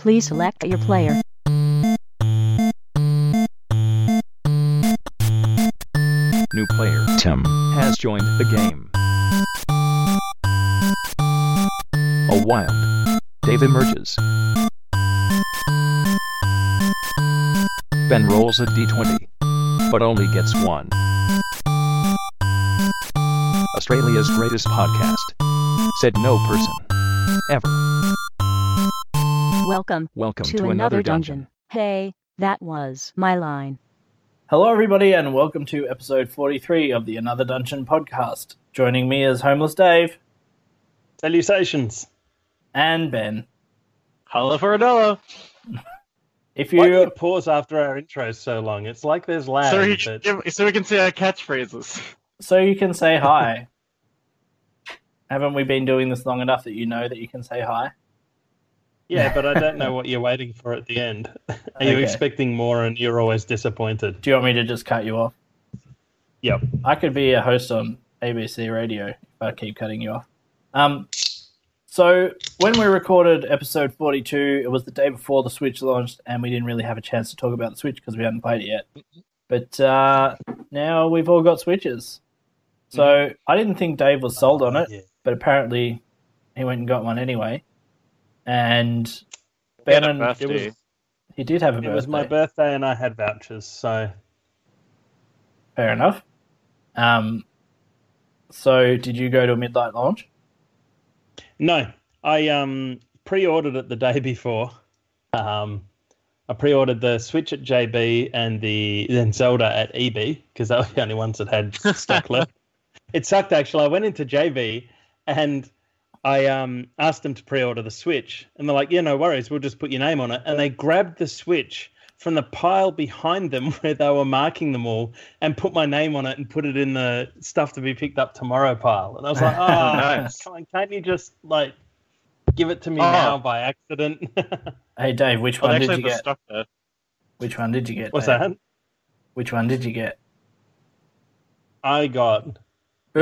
Please select your player. New player Tim has joined the game. A wild Dave emerges. Ben rolls a d20, but only gets one. Australia's greatest podcast, said no person ever. Welcome to Another Dungeon. Hey, that was my line. Hello everybody and welcome to episode 43 of the Another Dungeon podcast. Joining me is Homeless Dave. Salutations. And Ben. Hello for Adela. If you... Why do you pause after our intro so long? It's like there's lag. So we can see our catchphrases. So you can say hi. Haven't we been doing this long enough that you know that you can say hi? Yeah, but I don't know what you're waiting for at the end. Are you expecting more and you're always disappointed? Do you want me to just cut you off? Yep. I could be a host on ABC Radio if I keep cutting you off. So when we recorded episode 42, it was the day before the Switch launched and we didn't really have a chance to talk about the Switch because we hadn't played it yet. But now we've all got Switches. So I didn't think Dave was sold on it, but apparently he went and got one anyway. And Ben, he did have a birthday. It was my birthday and I had vouchers, so... Fair enough. So did you go to a midnight launch? No. I pre-ordered it the day before. I pre-ordered the Switch at JB and then Zelda at EB, because they were the only ones that had stock left. It sucked, actually. I went into JB and... I asked them to pre-order the Switch, and they're like, yeah, no worries, we'll just put your name on it. And they grabbed the Switch from the pile behind them where they were marking them all and put my name on it and put it in the stuff to be picked up tomorrow pile. And I was like, oh, nice. Can't you just, like, give it to me now by accident? Hey, Dave, which one did you get? What's that? Which one did you get? I got... He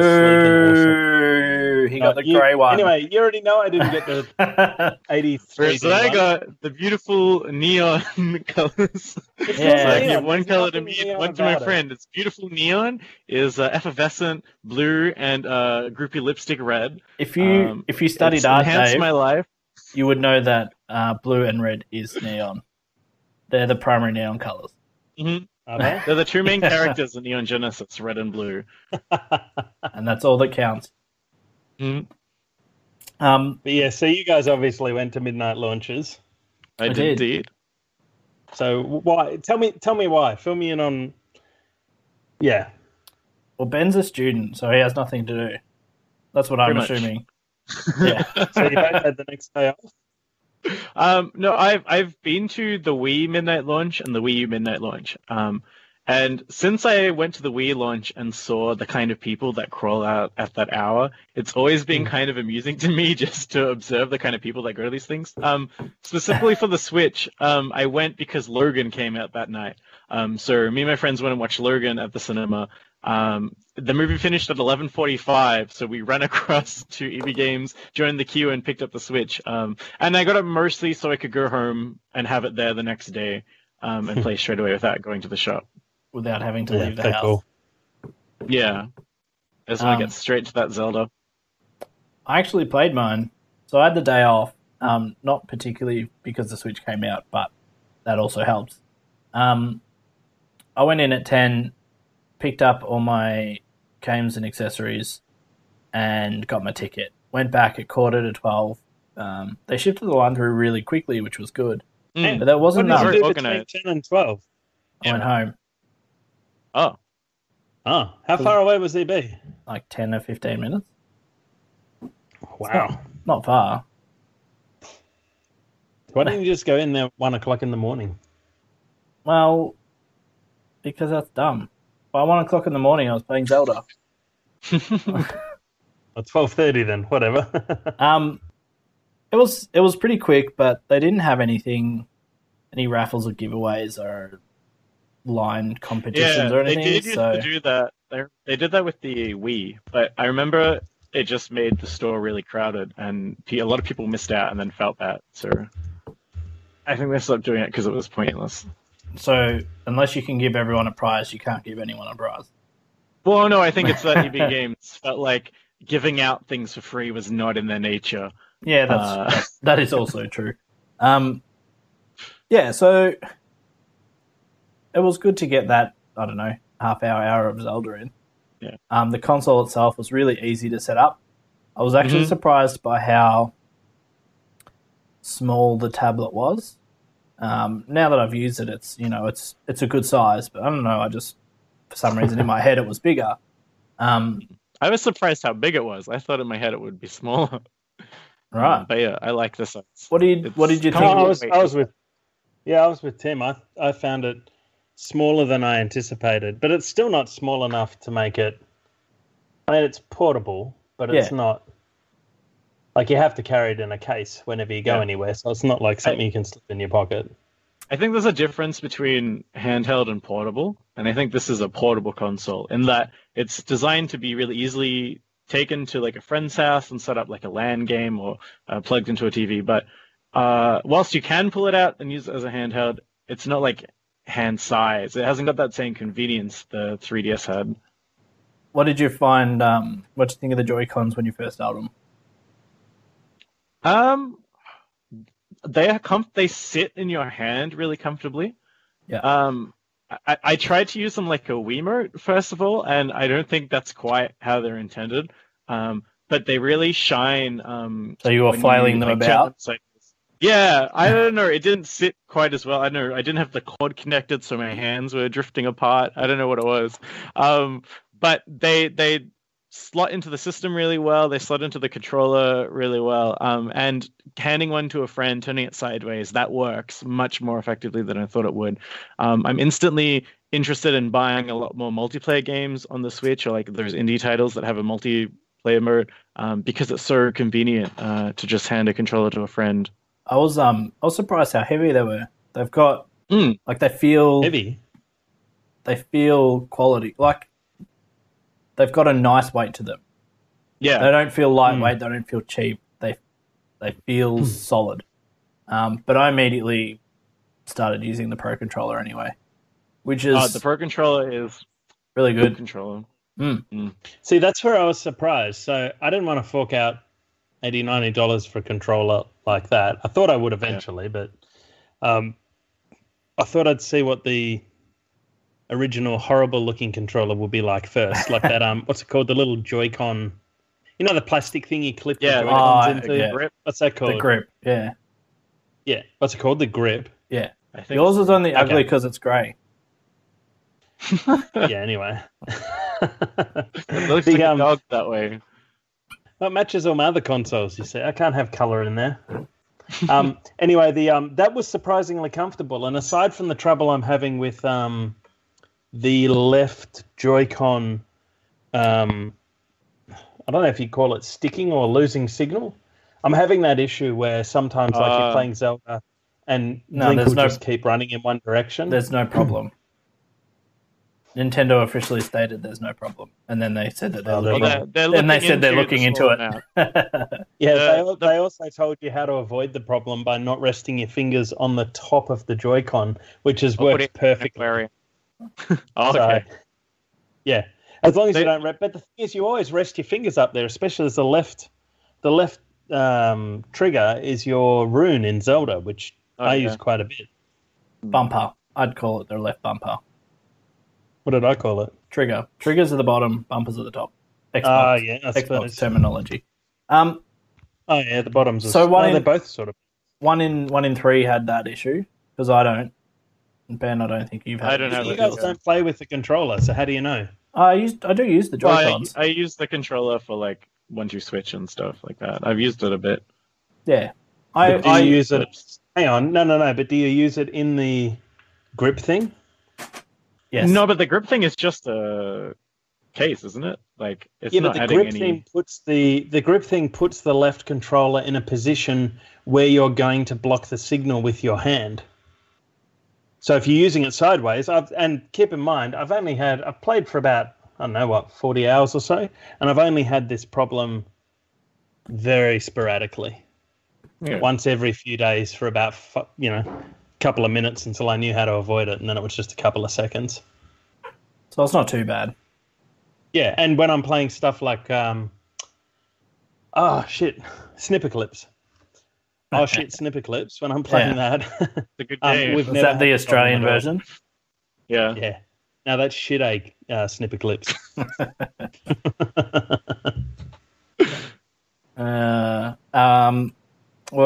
got the grey one. Anyway, you already know I didn't get the 83. So I got the beautiful neon colours. Yeah, one colour to me and one to my friend. It's beautiful neon, is effervescent blue and groupie lipstick red. If you studied art, Dave, my life, you would know that blue and red is neon. They're the primary neon colours. Mm-hmm. Okay. They're the two main characters in Neon Genesis, red and blue. And that's all that counts. Mm. But yeah, so you guys obviously went to midnight launches. I did. Indeed. So why? Tell me why. Fill me in on... Yeah. Well, Ben's a student, so he has nothing to do. That's what I'm assuming. Yeah. So you both had the next day off? No, I've been to the Wii midnight launch and the Wii U midnight launch. And since I went to the Wii launch and saw the kind of people that crawl out at that hour, it's always been kind of amusing to me just to observe the kind of people that go to these things. Specifically for the Switch, I went because Logan came out that night. So me and my friends went and watched Logan at the cinema. The movie finished at 11:45, so we ran across to EB Games, joined the queue, and picked up the Switch. And I got it mostly so I could go home and have it there the next day and play straight away without going to the shop. Without having to leave the house. Cool. Yeah. I just want to get straight to that Zelda. I actually played mine, so I had the day off, not particularly because the Switch came out, but that also helps. I went in at 10, picked up all my games and accessories and got my ticket. Went back at 11:45. They shifted the line through really quickly, which was good. Mm. But that wasn't enough. What did you do between 10 and 12? I went home. Oh. How far away was EB? Like 10 or 15 minutes. Wow. Not far. Why didn't you just go in there at 1 o'clock in the morning? Well, because that's dumb. By 1 o'clock in the morning, I was playing Zelda. Well, 12:30 then, whatever. It was pretty quick, but they didn't have any raffles or giveaways or line competitions or anything. They did do that. They did that with the Wii, but I remember it just made the store really crowded, and a lot of people missed out and then felt that. So I think they stopped doing it because it was pointless. So unless you can give everyone a prize, you can't give anyone a prize. Well, no, I think it's that EB Games felt like giving out things for free was not in their nature. Yeah, that is also true. Yeah, so it was good to get that, I don't know, half hour of Zelda in. Yeah. The console itself was really easy to set up. I was actually surprised by how small the tablet was. Now that I've used it, it's, you know, it's a good size, but I don't know, I just, for some reason in my head it was bigger. I was surprised how big it was. I thought in my head it would be smaller. Right. But yeah, I like the size. What did you think? I was with Tim. I found it smaller than I anticipated, but it's still not small enough to make it, I mean, it's portable, but it's not like you have to carry it in a case whenever you go anywhere, so it's not like something you can slip in your pocket. I think there's a difference between handheld and portable, and I think this is a portable console in that it's designed to be really easily taken to like a friend's house and set up like a LAN game or plugged into a TV. But whilst you can pull it out and use it as a handheld, it's not like hand size. It hasn't got that same convenience the 3DS had. What did you find? What did you think of the Joy-Cons when you first started them? They sit in your hand really comfortably. Yeah. I tried to use them like a Wiimote, first of all, and I don't think that's quite how they're intended. But they really shine. So you were flailing them about? Yeah, I don't know. It didn't sit quite as well. I don't know. I didn't have the cord connected, so my hands were drifting apart. I don't know what it was. But they slot into the system really well. They slot into the controller really well. And handing one to a friend, turning it sideways, that works much more effectively than I thought it would. I'm instantly interested in buying a lot more multiplayer games on the Switch, or like there's indie titles that have a multiplayer mode, because it's so convenient to just hand a controller to a friend. I was surprised how heavy they were. They've got like they feel heavy. They feel quality, like. They've got a nice weight to them. Yeah. They don't feel lightweight. They don't feel cheap. They feel solid. But I immediately started using the Pro Controller anyway, which is... the Pro Controller is really good. Controller. See, that's where I was surprised. So I didn't want to fork out $80, $90 for a controller like that. I thought I would eventually, but I thought I'd see what the... original horrible-looking controller will be like first, like that. What's it called? The little Joy-Con, you know, the plastic thing you clip the Joy-Cons into. Yeah. Grip. What's that called? The grip. Yeah. Yeah. What's it called? The grip. Yeah. I think yours is only ugly because it's grey. Yeah. Anyway, it looks like a dog that way. That matches all my other consoles. You see, I can't have colour in there. Anyway, that was surprisingly comfortable, and aside from the trouble I'm having with the left Joy-Con, I don't know if you call it sticking or losing signal. I'm having that issue where sometimes like you're playing Zelda and Link will just keep running in one direction. There's no problem. Nintendo officially stated there's no problem. And then they said that they're looking into it. Yeah, they also told you how to avoid the problem by not resting your fingers on the top of the Joy-Con, which has worked perfectly. Oh, okay. So, yeah, as long as you don't. But the thing is, you always rest your fingers up there, especially as the left trigger is your rune in Zelda, which I use quite a bit. Bumper, I'd call it the left bumper. What did I call it? Trigger. Triggers at the bottom, bumpers at the top. Xbox terminology. The bottoms. So they're both sort of one in three had that issue because I don't. Ben, I don't think you've had. I don't know. You guys don't play with the controller, so how do you know? I do use the Joy-Cons. I use the controller for like once you switch and stuff like that. I've used it a bit. Yeah, I use it. Hang on, no. But do you use it in the grip thing? Yes. No, but the grip thing is just a case, isn't it? Like it's not but the grip thing puts the grip thing puts the left controller in a position where you're going to block the signal with your hand. So if you're using it sideways, and keep in mind, I've played for about, 40 hours or so, and I've only had this problem very sporadically. yeah. once every few days for about, a couple of minutes until I knew how to avoid it, and then it was just a couple of seconds. So it's not too bad. Yeah, and when I'm playing stuff like, Snipperclips. Oh, shit, Snipperclips, when I'm playing that. It's a good game. Is that the Australian version? Yeah. Yeah. Now that's shit egg Snipperclips. Well,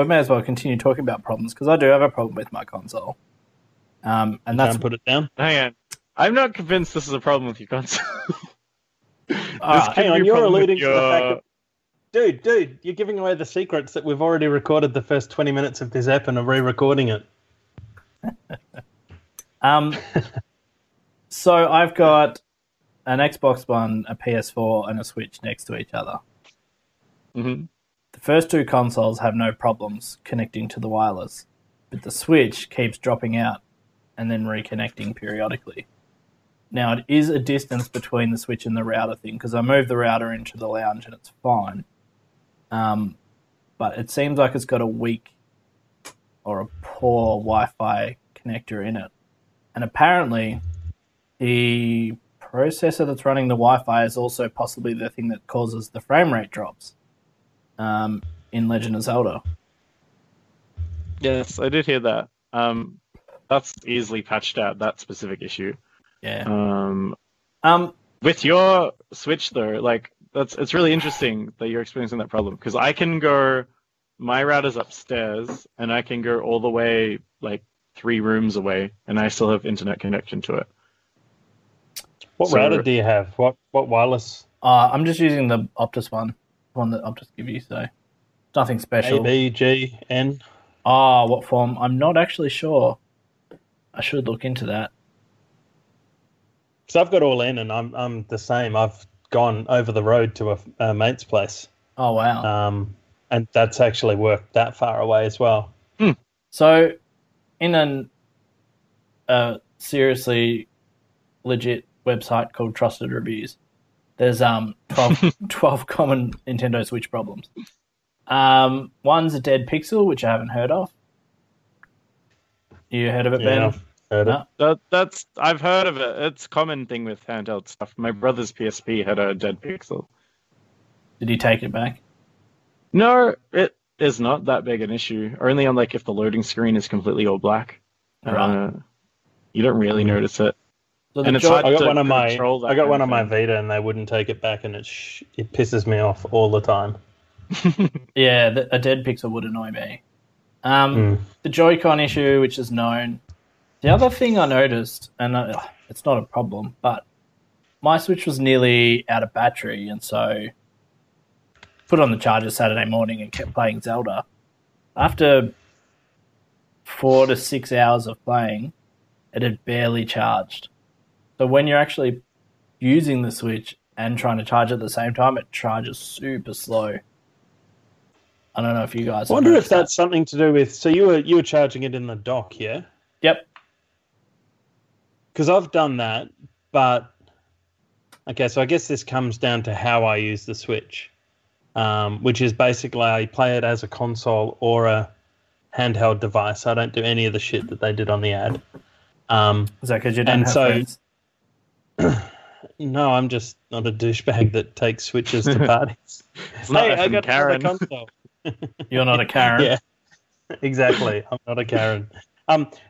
we may as well continue talking about problems, because I do have a problem with my console. And that's... Put it down? Hang on. I'm not convinced this is a problem with your console. Hang on, you're alluding to the fact that... Dude, you're giving away the secrets that we've already recorded the first 20 minutes of this app and are re-recording it. So I've got an Xbox One, a PS4, and a Switch next to each other. Mm-hmm. The first two consoles have no problems connecting to the wireless, but the Switch keeps dropping out and then reconnecting periodically. Now, it is a distance between the Switch and the router thing, because I moved the router into the lounge and it's fine. But it seems like it's got a weak or a poor Wi-Fi connector in it. And apparently the processor that's running the Wi-Fi is also possibly the thing that causes the frame rate drops in Legend of Zelda. Yes, I did hear that. That's easily patched out, that specific issue. Yeah. With your Switch, though, it's really interesting that you're experiencing that problem, because I can go, my router's upstairs, and I can go all the way, 3 rooms away, and I still have internet connection to it. What router do you have? What wireless? I'm just using the Optus one that Optus give you, so nothing special. A, B, G, N? What form? I'm not actually sure. I should look into that. So I've got all N, and I'm the same. I've gone over the road to a mate's place. Oh, wow. And that's actually worked that far away as well. Mm. So in a seriously legit website called Trusted Reviews, there's 12 common Nintendo Switch problems. One's a dead pixel, which I haven't heard of. You heard of it, Ben? No. I've heard of it. It's a common thing with handheld stuff. My brother's PSP had a dead pixel. Did he take it back? No, it is not that big an issue. Only on if the loading screen is completely all black. Right. You don't really notice it. So and it's hard to control that. I got one on my Vita, and they wouldn't take it back, and it pisses me off all the time. Yeah, a dead pixel would annoy me. The Joy-Con issue, which is known. The other thing I noticed, and it's not a problem, but my Switch was nearly out of battery, and so put on the charger Saturday morning and kept playing Zelda. After 4 to 6 hours of playing, it had barely charged. So when you're actually using the Switch and trying to charge it at the same time, it charges super slow. I don't know if you guys... I wonder if that's something to do with... So you were charging it in the dock, yeah? Yep. Because I've done that, but... Okay, so I guess this comes down to how I use the Switch, which is basically I play it as a console or a handheld device. I don't do any of the shit that they did on the ad. Is that because you don't have friends? No, I'm just not a douchebag that takes Switches to parties. I got Karen. The console. You're not a Karen. Yeah, exactly. I'm not a Karen.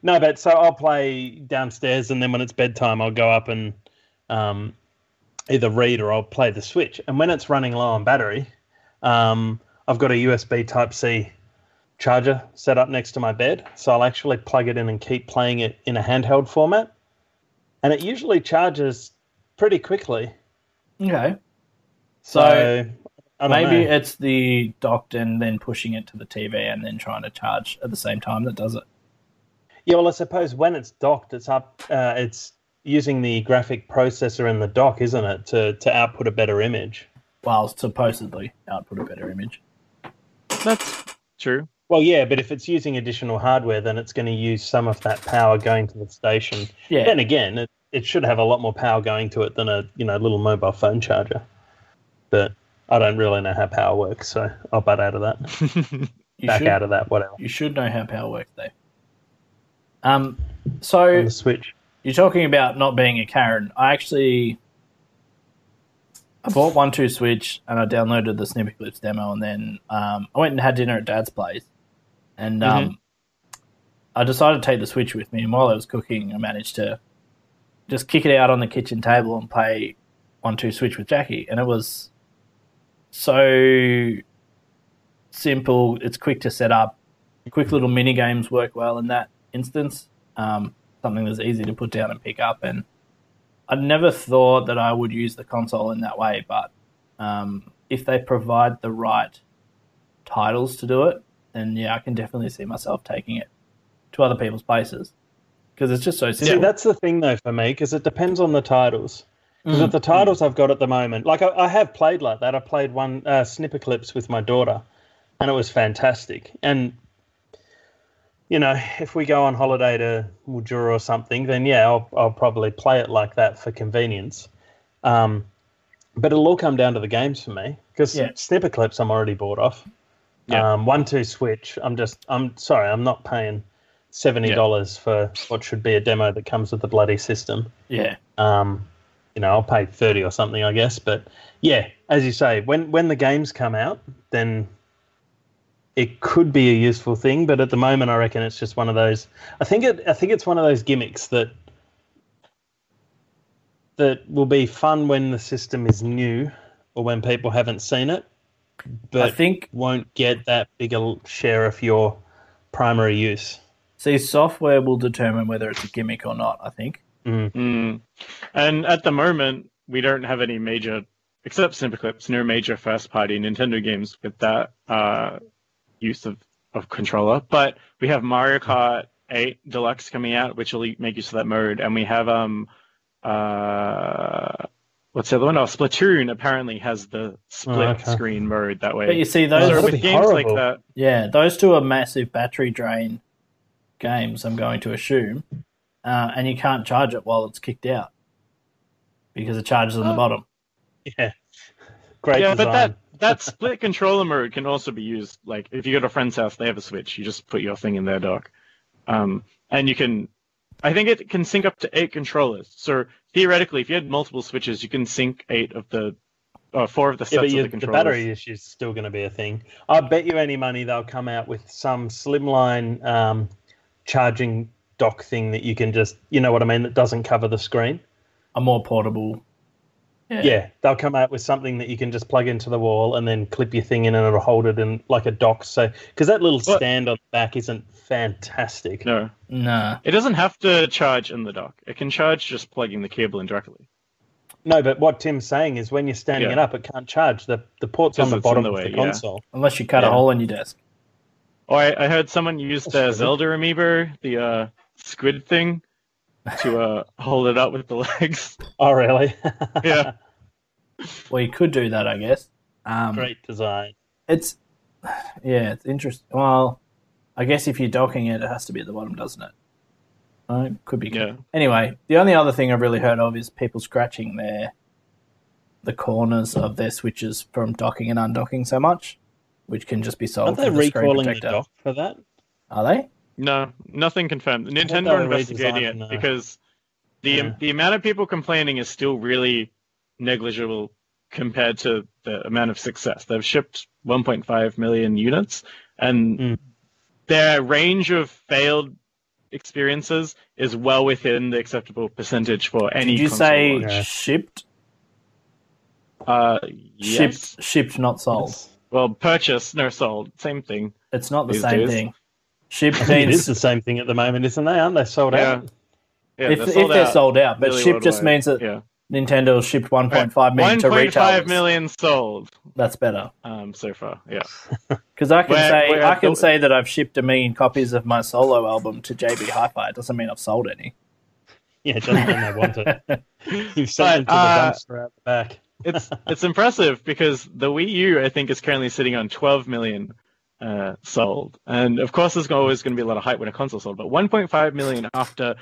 No, but so I'll play downstairs, and then when it's bedtime, I'll go up and either read or I'll play the Switch. And when it's running low on battery, I've got a USB Type-C charger set up next to my bed, so I'll actually plug it in and keep playing it in a handheld format. And it usually charges pretty quickly. Okay. So maybe it's the docked and then pushing it to the TV and then trying to charge at the same time that does it. Yeah, well, I suppose when it's docked, it's up. It's using the graphic processor in the dock, isn't it, to output a better image? Well, supposedly output a better image. That's true. Well, yeah, but if it's using additional hardware, then it's going to use some of that power going to the station. Yeah. Then again, it should have a lot more power going to it than a little mobile phone charger. But I don't really know how power works, so I'll butt out of that. out of that, whatever. You should know how power works, though. So the Switch. You're talking about not being a Karen. I bought 1.2 Switch and I downloaded the Snipperclips demo, and then I went and had dinner at Dad's place, and I decided to take the Switch with me, and while I was cooking I managed to just kick it out on the kitchen table and play 1.2 Switch with Jackie, and it was so simple. It's quick to set up. Quick little mini games work well in that instance. Something that's easy to put down and pick up, and I never thought that I would use the console in that way, but if they provide the right titles to do it, then yeah, I can definitely see myself taking it to other people's places because it's just so simple. See, that's the thing though for me, because it depends on the titles. Because with the titles I've got at the moment, like I have played like that. I played one Snipperclips with my daughter, and it was fantastic. And you know, if we go on holiday to Mudura or something, then yeah, I'll probably play it like that for convenience. But it'll all come down to the games for me, because Snipperclips I'm already bought off. 1.2 Switch, I'm not paying $70 for what should be a demo that comes with the bloody system. Yeah. You know, I'll pay $30 or something, I guess. But yeah, as you say, when the games come out, then it could be a useful thing, but at the moment I reckon it's just one of those. I think it's one of those gimmicks that will be fun when the system is new or when people haven't seen it, but I think won't get that big a share of your primary use. See, software will determine whether it's a gimmick or not, I think. And at the moment, we don't have any major, except Snipperclips, no major first-party Nintendo games with that use of controller, but we have Mario Kart 8 Deluxe coming out, which will make use of that mode, and we have what's the other one? Oh, Splatoon apparently has the split screen mode that way. But you see, those with games horrible. Like that. Yeah, those two are massive battery drain games, I'm going to assume, and you can't charge it while it's kicked out because it charges on the bottom. Yeah, great. Yeah, design. But that split controller mode can also be used. Like, if you go to a friend's house, they have a Switch. You just put your thing in their dock. And you can... I think it can sync up to 8 controllers. So, theoretically, if you had multiple Switches, you can sync 4 of the sets of the controllers. The battery issue is still going to be a thing. I bet you any money they'll come out with some slimline charging dock thing that you can just... You know what I mean? That doesn't cover the screen. A more portable... Yeah, they'll come out with something that you can just plug into the wall and then clip your thing in, and it'll hold it in like a dock. So, because that little stand on the back isn't fantastic. No. It doesn't have to charge in the dock. It can charge just plugging the cable in directly. No, but what Tim's saying is when you're standing it up, it can't charge. The port's on the bottom of the console. Unless you cut a hole in your desk. Oh, I heard someone used their Zelda amiibo, the squid thing, to hold it up with the legs. Oh, really? Yeah. Well, you could do that, I guess. Great design. It's interesting. Well, I guess if you're docking it, it has to be at the bottom, doesn't it? Could be. Yeah. Anyway, the only other thing I've really heard of is people scratching the corners of their Switches from docking and undocking so much, which can just be solved. Are they recalling the dock for that? Are they? No, nothing confirmed. Nintendo are investigating it because the amount of people complaining is still really negligible compared to the amount of success. They've shipped 1.5 million units, and their range of failed experiences is well within the acceptable percentage for any console. Did you say shipped? Yes. Shipped, not sold. Purchased, no sold. Same thing. It's not the same thing. Shipped means the same thing at the moment, isn't they? Aren't they sold out? Yeah, they're sold out, but really shipped just means that Nintendo shipped 1.5 million to retailers. 1.5 million sold. That's better. So far, yeah. Because I can say that I've shipped 1 million copies of my solo album to JB Hi-Fi. It doesn't mean I've sold any. Yeah, it doesn't mean I want it. You've sold to the dumpster out the back. It's impressive because the Wii U, I think, is currently sitting on 12 million. Sold, and of course there's always going to be a lot of hype when a console's sold, but 1.5 million after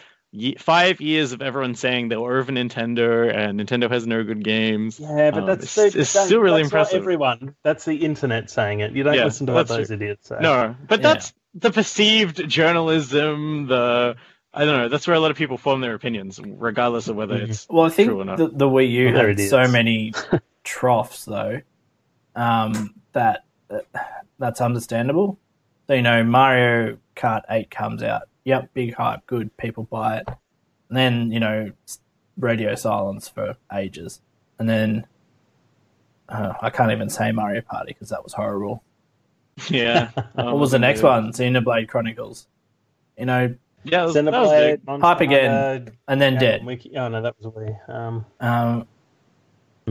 5 years of everyone saying they were over Nintendo and Nintendo has no good games. Yeah, but that's it's still really impressive. Not everyone, that's the internet saying it. You don't listen to what those idiots say. No, but that's the perceived journalism. I don't know. That's where a lot of people form their opinions, regardless of whether it's true or not. Well, I think the Wii U had so many troughs, though, that's understandable. So, you know, Mario Kart 8 comes out. Yep, big hype, good, people buy it. And then, you know, radio silence for ages. And then I can't even say Mario Party because that was horrible. Yeah. What was the next one? Xenoblade Chronicles. You know, Xenoblade, hype again, and then dead. Oh, no, that was weird.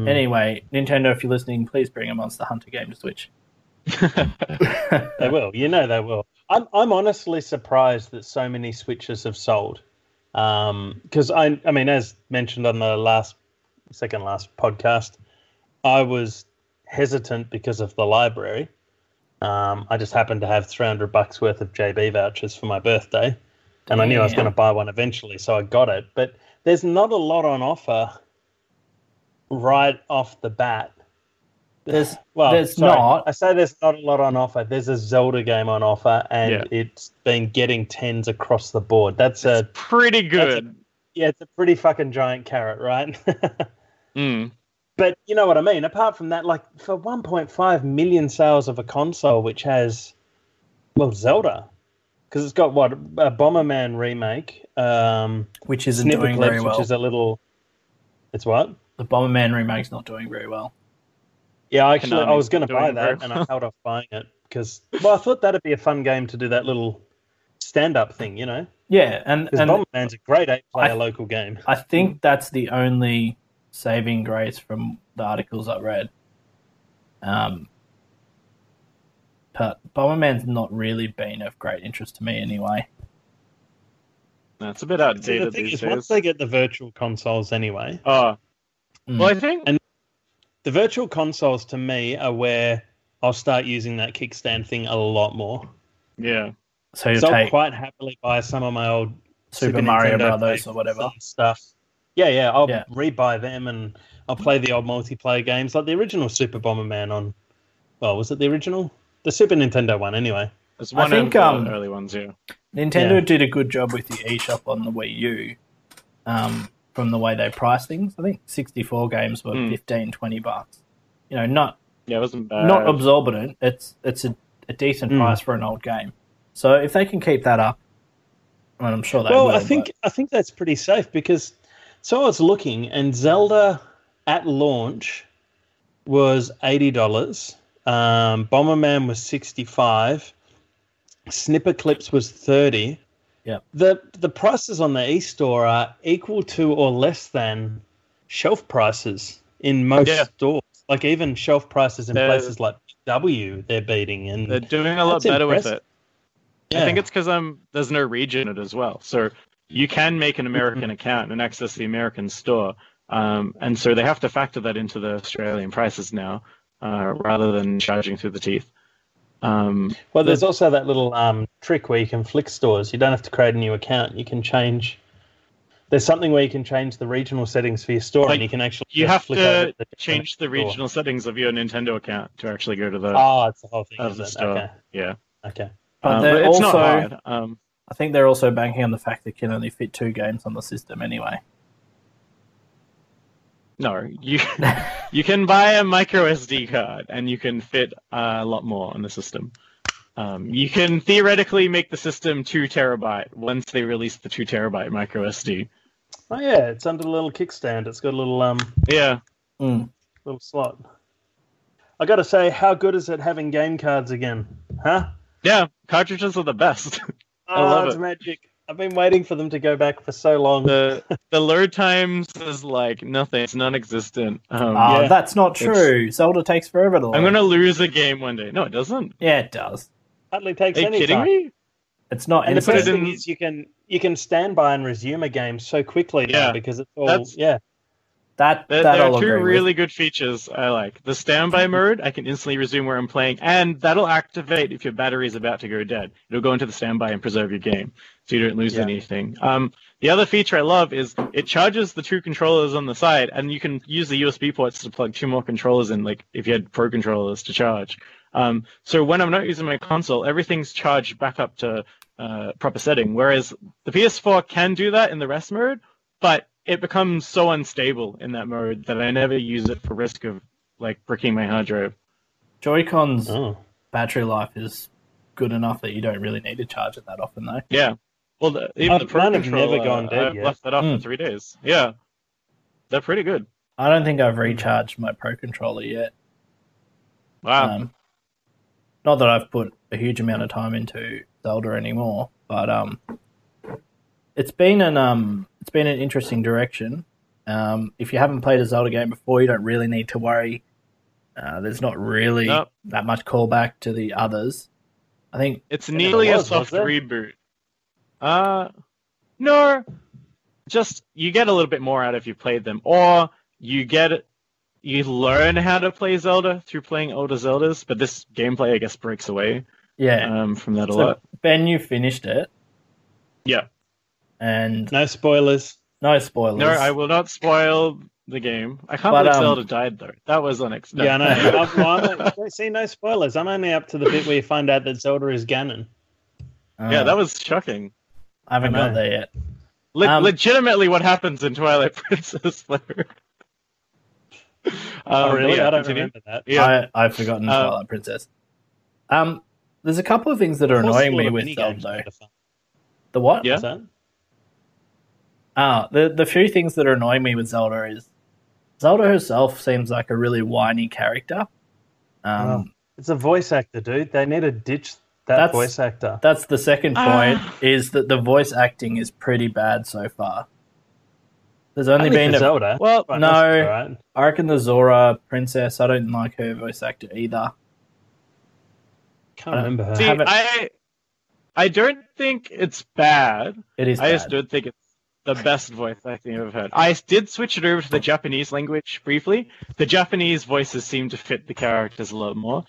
Anyway, Nintendo, if you're listening, please bring a Monster Hunter game to Switch. They will. You know they will. I'm honestly surprised that so many Switches have sold. Because I mean, as mentioned on the second last podcast, I was hesitant because of the library. I just happened to have $300 worth of JB vouchers for my birthday, and I knew I was going to buy one eventually, so I got it. But there's not a lot on offer right off the bat. I say there's not a lot on offer. There's a Zelda game on offer, and it's been getting 10s across the board. That's pretty good. It's a pretty fucking giant carrot, right? But you know what I mean? Apart from that, like for 1.5 million sales of a console which has, well, Zelda, because it's got, what, a Bomberman remake. Which isn't doing very well. Which is a little... It's what? The Bomberman remake's not doing very well. Yeah, actually, I was going to buy that, and I held off buying it because, well, I thought that'd be a fun game to do that little stand-up thing, you know? Yeah, and Bomberman's a great 8-player local game. I think that's the only saving grace from the articles I read. But Bomberman's not really been of great interest to me, anyway. That's a bit outdated these days. Once they get the virtual consoles, anyway. Well, I think. The virtual consoles, to me, are where I'll start using that kickstand thing a lot more. Yeah. So I'll quite happily buy some of my old Super Mario Brothers or whatever stuff. Yeah, I'll rebuy them, and I'll play the old multiplayer games, like the original Super Bomberman on... Well, was it the original? The Super Nintendo one, anyway. It's one of the early ones, yeah. Nintendo did a good job with the eShop on the Wii U. From the way they price things, I think 64 games were $15-20. You know, it wasn't bad. Not exorbitant. It's a decent price for an old game. So if they can keep that up, and I'm sure they will. Well, I think that's pretty safe because so I was looking, and Zelda at launch was $80. Bomberman was $65. Snipperclips was $30. Yeah. The prices on the eStore are equal to or less than shelf prices in most stores. Like even shelf prices in places like W, they're beating, and they're doing a lot better with it. Yeah. I think it's because there's no region in it as well, so you can make an American account and access the American store, and so they have to factor that into the Australian prices now, rather than charging through the teeth. Well, there's also that little trick where you can flick stores. You don't have to create a new account. You can change. There's something where you can change the regional settings for your store, and you can actually. You have to change the regional settings of your Nintendo account to actually go to the. Oh, it's the whole thing. Of the store. Okay. Yeah. Okay. But it's also, not hard. I think they're also banking on the fact they can only fit 2 games on the system anyway. No, you can buy a micro SD card and you can fit a lot more on the system. You can theoretically make the system 2 terabyte once they release the 2 terabyte micro SD. Oh yeah, it's under the little kickstand. It's got a little little slot. I gotta say, how good is it having game cards again? Huh? Yeah, cartridges are the best. I love it's magic. I've been waiting for them to go back for so long. The load times is like nothing. It's non-existent. That's not true. Zelda takes forever to load. I'm going to lose a game one day. No, it doesn't. Yeah, it does. Hardly takes any time. Are you kidding me? It's not. And the best thing is you can stand by and resume a game so quickly now because it's all... There are two really good features I like. The standby mode, I can instantly resume where I'm playing, and that'll activate if your battery is about to go dead. It'll go into the standby and preserve your game, so you don't lose anything. The other feature I love is it charges the two controllers on the side, and you can use the USB ports to plug two more controllers in, like if you had Pro Controllers to charge. So when I'm not using my console, everything's charged back up to proper setting, whereas the PS4 can do that in the rest mode, but it becomes so unstable in that mode that I never use it for risk of like bricking my hard drive. Joy-Con's battery life is good enough that you don't really need to charge it that often, though. Yeah. Well, even the Pro Controller, I've left that off for 3 days. Yeah. They're pretty good. I don't think I've recharged my Pro Controller yet. Wow. Not that I've put a huge amount of time into Zelda anymore, but it's been an interesting direction. If you haven't played a Zelda game before, you don't really need to worry. There's not really that much callback to the others. I think it's nearly a soft reboot. No, just you get a little bit more out if you played them, or you learn how to play Zelda through playing older Zeldas. But this gameplay, I guess, breaks away. Yeah, from that a lot. Ben, you finished it. Yeah. And no spoilers. No, I will not spoil the game. I can't believe Zelda died, though. That was unexpected. Yeah, I know. See, no spoilers. I'm only up to the bit where you find out that Zelda is Ganon. Yeah, that was shocking. I haven't got there yet. Legitimately what happens in Twilight Princess. Oh, really? Yeah, I don't remember that. Yeah. I've forgotten Twilight Princess. There's a couple of things that are annoying me with Zelda, though. The what? Yeah. The few things that are annoying me with Zelda is Zelda herself seems like a really whiny character. It's a voice actor, dude. They need to ditch that voice actor. That's the second point, is that the voice acting is pretty bad so far. There's only been a Zelda. Well, no, right. I reckon the Zora princess, I don't like her voice actor either. Can't remember her. See, I don't think it's bad. It is bad. I just don't think it's the best voice I think I've heard. I did switch it over to the Japanese language briefly. The Japanese voices seem to fit the characters a lot more.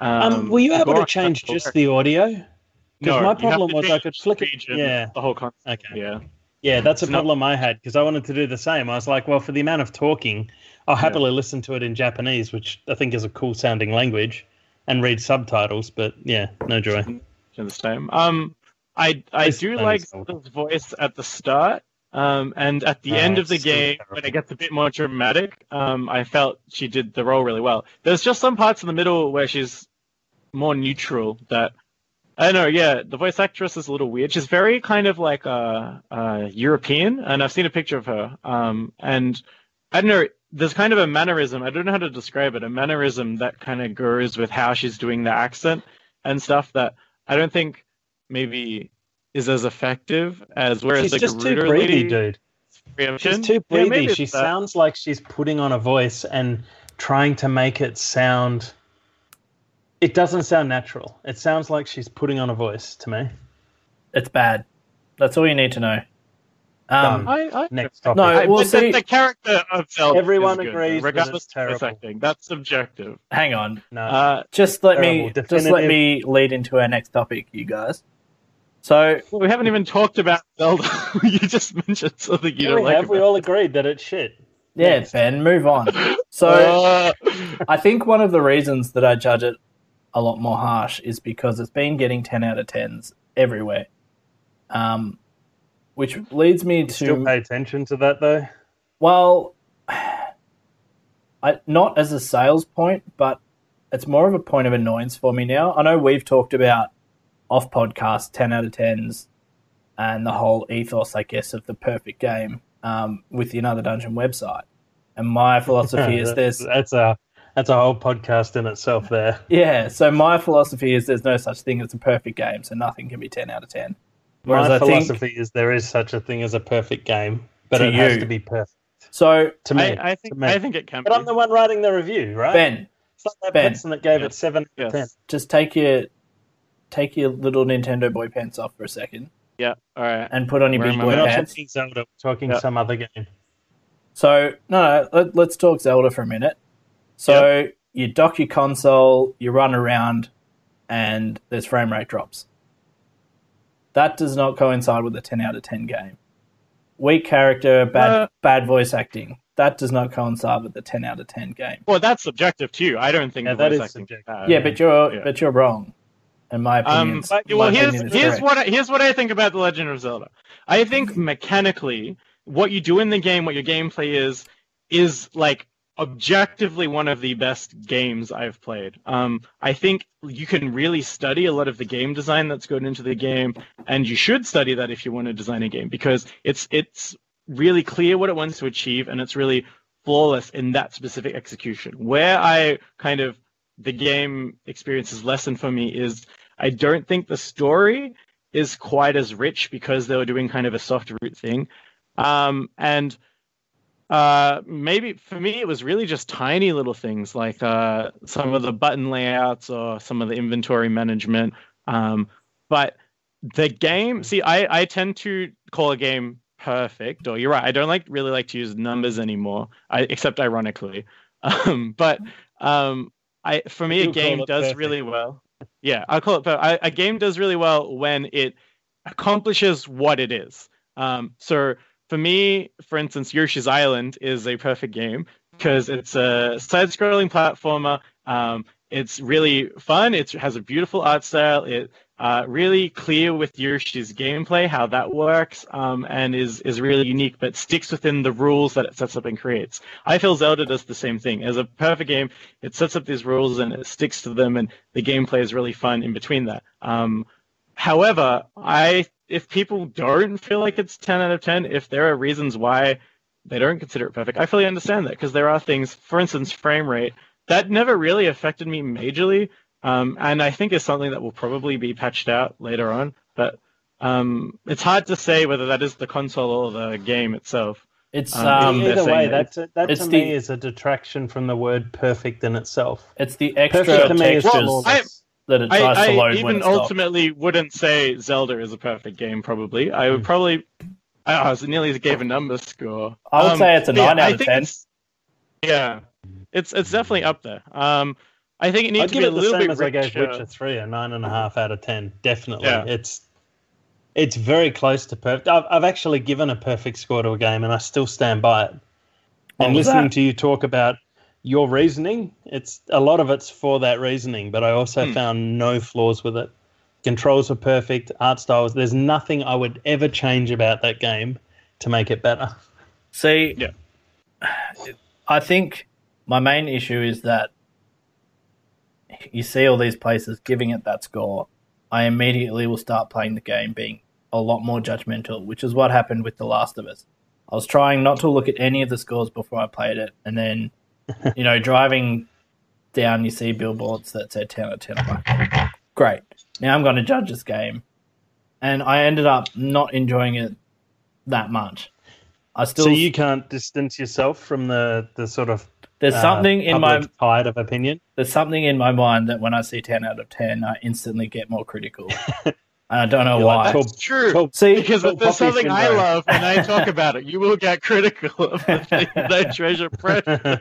Were you able to change just the audio? Because my problem was I could flick it. Yeah, the whole concept. Okay. Yeah, that's a problem I had because I wanted to do the same. I was like, well, for the amount of talking, I'll happily listen to it in Japanese, which I think is a cool sounding language, and read subtitles. But yeah, no joy. This time, I do like Zelda's voice at the start. And at the end of the game, when it gets a bit more dramatic, I felt she did the role really well. There's just some parts in the middle where she's more neutral that, I don't know, the voice actress is a little weird. She's very kind of like European, and I've seen a picture of her. And I don't know, there's kind of a mannerism, I don't know how to describe it, a mannerism that kind of goes with how she's doing the accent and stuff that I don't think maybe is as effective as whereas she's like just too breathy, dude. She's too breathy. She sounds like she's putting on a voice and trying to make it sound. It doesn't sound natural. It sounds like she's putting on a voice to me. It's bad. That's all you need to know. Next topic. No, we'll see. The character of Zelda. Everyone agrees. Regardless, terrible. That's subjective. Hang on. No, just let me lead into our next topic, you guys. So we haven't even talked about Zelda. You just mentioned something you don't like. We all agreed that it's shit. Yeah, yes. Ben, move on. So I think one of the reasons that I judge it a lot more harsh is because it's been getting 10 out of 10s everywhere. Which leads me to... Still pay attention to that, though? Well, not as a sales point, but it's more of a point of annoyance for me now. I know we've talked about off podcast 10 out of 10s and the whole ethos, I guess, of the perfect game with the Another Dungeon website. And my philosophy is this. That's a whole podcast in itself there. Yeah, so my philosophy is there's no such thing as a perfect game, so nothing can be 10 out of 10. Whereas my philosophy is there is such a thing as a perfect game, but it has to be perfect. So to me, I think it can be. But I'm the one writing the review, right? Ben. It's like that person that gave it 7 out of 10. Just take your little Nintendo boy pants off for a second. Yeah, all right. And put on your big boy pants. We're not talking Zelda, we're talking some other game. So, let's talk Zelda for a minute. So you dock your console, you run around, and there's frame rate drops. That does not coincide with a 10 out of 10 game. Weak character, bad voice acting. That does not coincide with the 10 out of 10 game. Well, that's subjective too. I don't think that is subjective. But you're wrong, in my opinion. Here's what I think about The Legend of Zelda. I think mechanically, what you do in the game, what your gameplay is like objectively one of the best games I've played. I think you can really study a lot of the game design that's going into the game, and you should study that if you want to design a game, because it's really clear what it wants to achieve, and it's really flawless in that specific execution. Where the game experience is lessened for me is I don't think the story is quite as rich because they were doing kind of a soft root thing. Maybe for me it was really just tiny little things like some of the button layouts or some of the inventory management. But the game, I tend to call a game perfect, or you're right, I don't really like to use numbers anymore, except ironically. A game does perfect. Really well. Yeah, I'll call it perfect. A game does really well when it accomplishes what it is. So for me, for instance, Yoshi's Island is a perfect game because it's a side-scrolling platformer. It's really fun. It has a beautiful art style. It really clear with Yoshi's gameplay, how that works, and is really unique, but sticks within the rules that it sets up and creates. I feel Zelda does the same thing. As a perfect game, it sets up these rules and it sticks to them, and the gameplay is really fun in between that. However, if people don't feel like it's 10 out of 10, if there are reasons why they don't consider it perfect, I fully understand that, because there are things, for instance, frame rate, that never really affected me majorly. And I think it's something that will probably be patched out later on. But it's hard to say whether that is the console or the game itself. It's either way, that to me is a detraction from the word perfect in itself. It's the extra textures that it tries to load. I even ultimately wouldn't say Zelda is a perfect game, probably. I would probably... I was nearly gave a number score. I would say it's a 9 out of 10. It's definitely up there. I think it needs to be a little bit richer. I gave Witcher 3 a 9.5 out of 10. Definitely. Yeah. It's very close to perfect. I've actually given a perfect score to a game, and I still stand by it. And listening to you talk about your reasoning, a lot of it's for that reasoning, but I also found no flaws with it. Controls were perfect, art styles. There's nothing I would ever change about that game to make it better. See, I think my main issue is that you see all these places giving it that score, I immediately will start playing the game being a lot more judgmental, which is what happened with The Last of Us. I was trying not to look at any of the scores before I played it, and then, driving down, you see billboards that said 10 out of 10. I'm like, great. Now I'm going to judge this game. And I ended up not enjoying it that much. So you can't distance yourself from the sort of... There's something in my tide of opinion. There's something in my mind that when I see 10 out of 10, I instantly get more critical. And I don't know why. Like, that's true. Because if there's something I love and I talk about it, you will get critical of the thing that I treasure precious.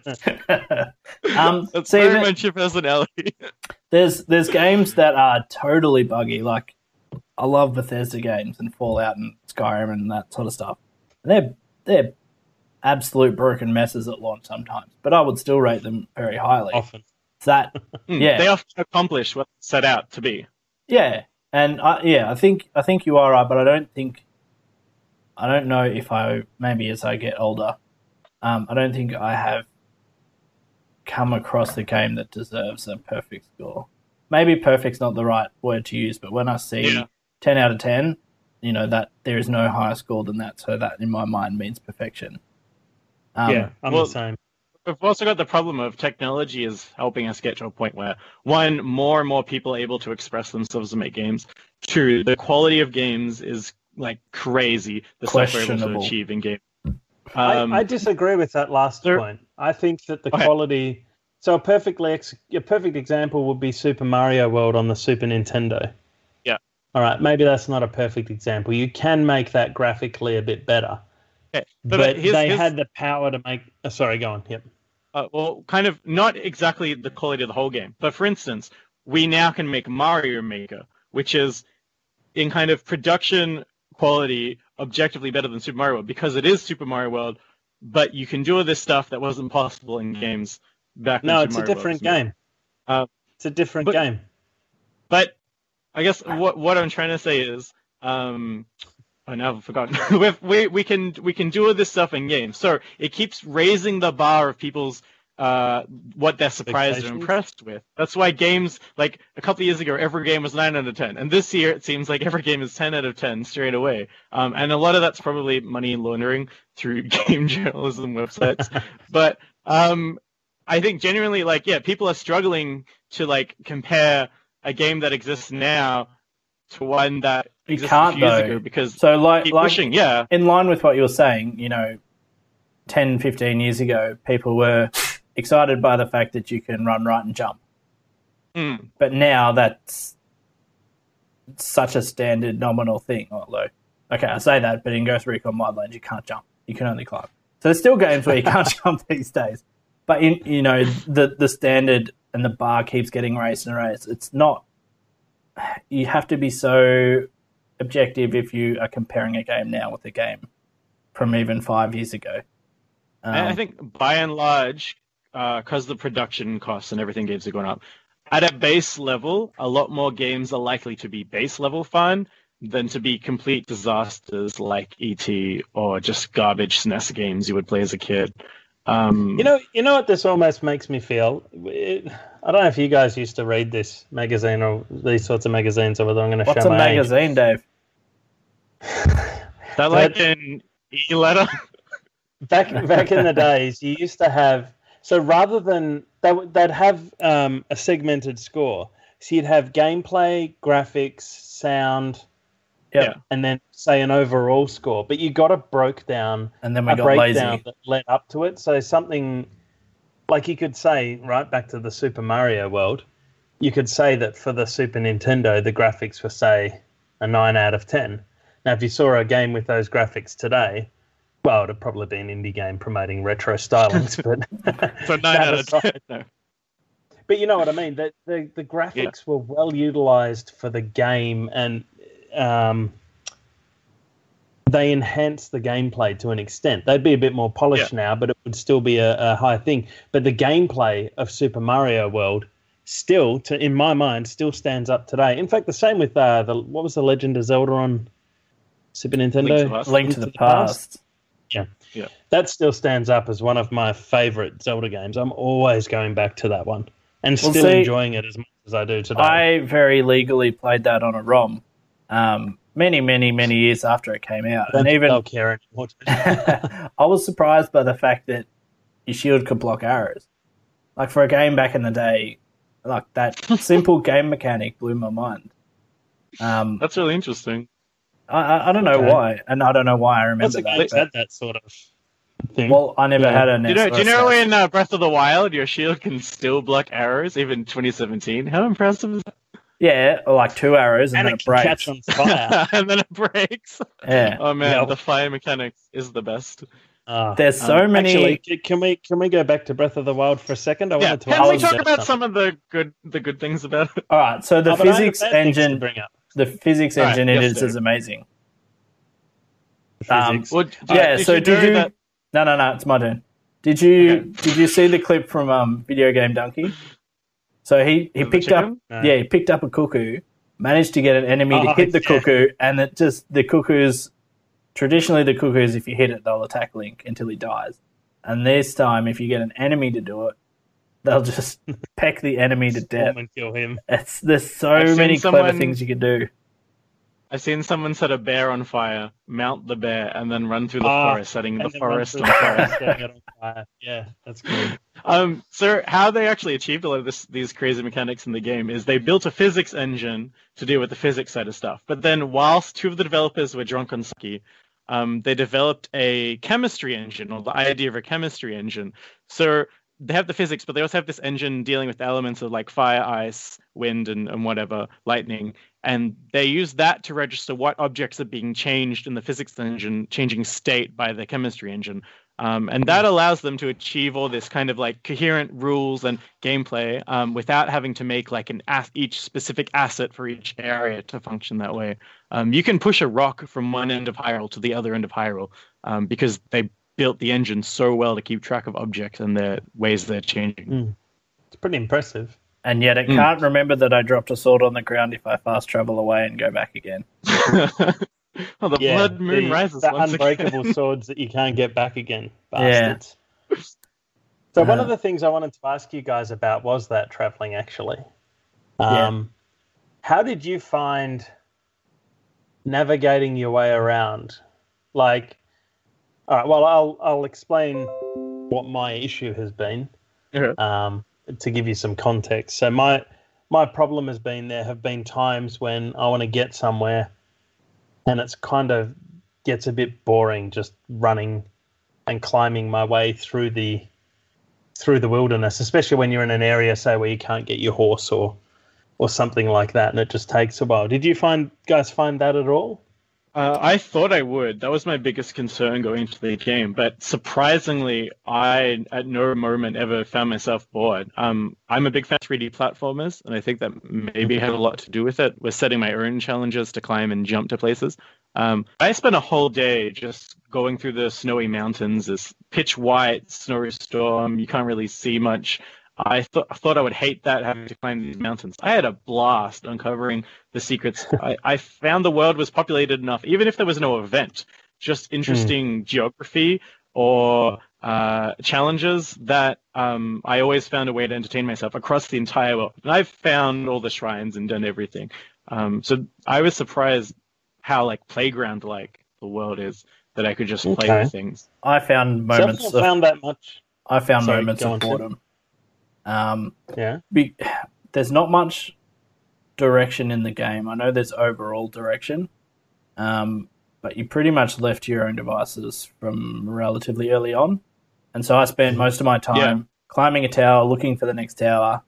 That's very much your personality. There's games that are totally buggy. Like, I love Bethesda games and Fallout and Skyrim and that sort of stuff. And they're absolute broken messes at launch sometimes, but I would still rate them very highly. Often. They often accomplish what they set out to be. Yeah, and I think you are right, but I don't know if maybe as I get older, I don't think I have come across the game that deserves a perfect score. Maybe perfect's not the right word to use, but when I see 10 out of 10, that there is no higher score than that, so that in my mind means perfection. I'm the same. We've also got the problem of technology is helping us get to a point where, one, more and more people are able to express themselves and make games. Two, the quality of games is like crazy, the stuff we're able to achieve in game. I disagree with that last point. I think that the quality... So a perfect example would be Super Mario World on the Super Nintendo. All right, maybe that's not a perfect example. You can make that graphically a bit better. Okay. But they had the power to make... sorry, go on. Yep. Well, kind of not exactly the quality of the whole game. But for instance, we now can make Mario Maker, which is in kind of production quality objectively better than Super Mario World because it is Super Mario World, but you can do all this stuff that wasn't possible in games back when Super Mario World. No, it's a different game. It's a different game. But I guess what I'm trying to say is... oh, now I've forgotten. we can do all this stuff in games. So it keeps raising the bar of people's what they're surprised or impressed with. That's why games, like a couple of years ago, every game was 9 out of 10. And this year, it seems like every game is 10 out of 10 straight away. And a lot of that's probably money laundering through game journalism websites. But I think genuinely, like, yeah, people are struggling to, like, compare a game that exists now to one that existed a few years ago because so like pushing, yeah. In line with what you're saying, you know, 10, 15 years ago, people were excited by the fact that you can run, right, and jump. Mm. But now that's such a standard nominal thing. Although, okay, I say that, but in Ghost Recon Wildlands, you can't jump. You can only climb. So there's still games where you can't jump these days. But, in, you know, the standard and the bar keeps getting raised and raised. It's not... You have to be so objective if you are comparing a game now with a game from even 5 years ago. I think by and large, because the production costs and everything games are going up, at a base level, a lot more games are likely to be base level fun than to be complete disasters like E.T. or just garbage SNES games you would play as a kid. You know what this almost makes me feel? I don't know if you guys used to read this magazine or these sorts of magazines or whether I'm going to show my age. What's a magazine, Dave? Is that like an e-letter? Back in the days, you used to have... So rather than... They'd have a segmented score. So you'd have gameplay, graphics, sound... Yeah, and then say an overall score, but you got a breakdown, and then we got lazy that led up to it. So something like you could say, right back to the Super Mario World, you could say that for the Super Nintendo, the graphics were say a 9 out of 10. Now, if you saw a game with those graphics today, well, it'd probably be an indie game promoting retro stylings, but so 9 out of 10. No. But you know what I mean? The graphics were well utilized for the game and. They enhance the gameplay to an extent. They'd be a bit more polished now, but it would still be a high thing. But the gameplay of Super Mario World still, in my mind, still stands up today. In fact, the same with what was the Legend of Zelda on Super Nintendo? Link to the Past. Yeah. That still stands up as one of my favorite Zelda games. I'm always going back to that one and still enjoying it as much as I do today. I very legally played that on a ROM. Many years after it came out. And even don't care anymore. I was surprised by the fact that your shield could block arrows. Like, for a game back in the day, like, that simple game mechanic blew my mind. That's really interesting. I don't know why, and I don't know why I remember that. Had that sort of thing. Well, I never had a NES. Do you know in Breath of the Wild, your shield can still block arrows, even 2017? How impressive is that? Yeah, or like two arrows and then it breaks. Catch on fire. And then it breaks. Yeah. Oh man, the fire mechanics is the best. There's so many. Actually, can we go back to Breath of the Wild for a second? I wanted to. Can we talk about some of the good things about it? All right. So the physics engine. Bring up. The physics engine in it is amazing. Did you? No, it's my turn. Did you see the clip from Video Game Donkey? So he picked up a cuckoo, managed to get an enemy to hit the cuckoo, and it just traditionally the cuckoos, if you hit it, they'll attack Link until he dies. And this time, if you get an enemy to do it, they'll just peck the enemy to death and kill him. There's so many clever things you can do. I've seen someone set a bear on fire, mount the bear, and then run through the forest, setting the forest on fire. Yeah, that's cool. So how they actually achieved a lot of these crazy mechanics in the game is they built a physics engine to deal with the physics side of stuff. But then whilst two of the developers were drunk on sake, they developed a chemistry engine, or the idea of a chemistry engine. So they have the physics, but they also have this engine dealing with elements of like fire, ice, wind, and whatever, lightning. And they use that to register what objects are being changed in the physics engine, changing state by the chemistry engine. And that allows them to achieve all this kind of like coherent rules and gameplay without having to make like each specific asset for each area to function that way. You can push a rock from one end of Hyrule to the other end of Hyrule because they built the engine so well to keep track of objects and the ways they're changing. Mm. It's pretty impressive. And yet it can't remember that I dropped a sword on the ground if I fast travel away and go back again. Oh, the blood moon rises. The unbreakable swords that you can't get back again, bastards. Yeah. So one of the things I wanted to ask you guys about was that traveling, actually. How did you find navigating your way around? Like, all right, well, I'll explain what my issue has been to give you some context. So my problem has been there have been times when I want to get somewhere and it's kind of gets a bit boring just running and climbing my way through the wilderness, especially when you're in an area, say, where you can't get your horse or something like that, and it just takes a while. Did you guys find that at all? I thought I would. That was my biggest concern going into the game. But surprisingly, I at no moment ever found myself bored. I'm a big fan of 3D platformers, and I think that maybe had a lot to do with it, was setting my own challenges to climb and jump to places. I spent a whole day just going through the snowy mountains, this pitch-white snowstorm. You can't really see much. I thought I would hate that, having to climb these mountains. I had a blast uncovering the secrets. I found the world was populated enough, even if there was no event, just interesting geography or challenges that I always found a way to entertain myself across the entire world. And I've found all the shrines and done everything. So I was surprised how like playground-like the world is, that I could just play with things. I found moments of... moments of boredom. There's not much direction in the game. I know there's overall direction, but you're pretty much left to your own devices from relatively early on. And so I spent most of my time climbing a tower, looking for the next tower,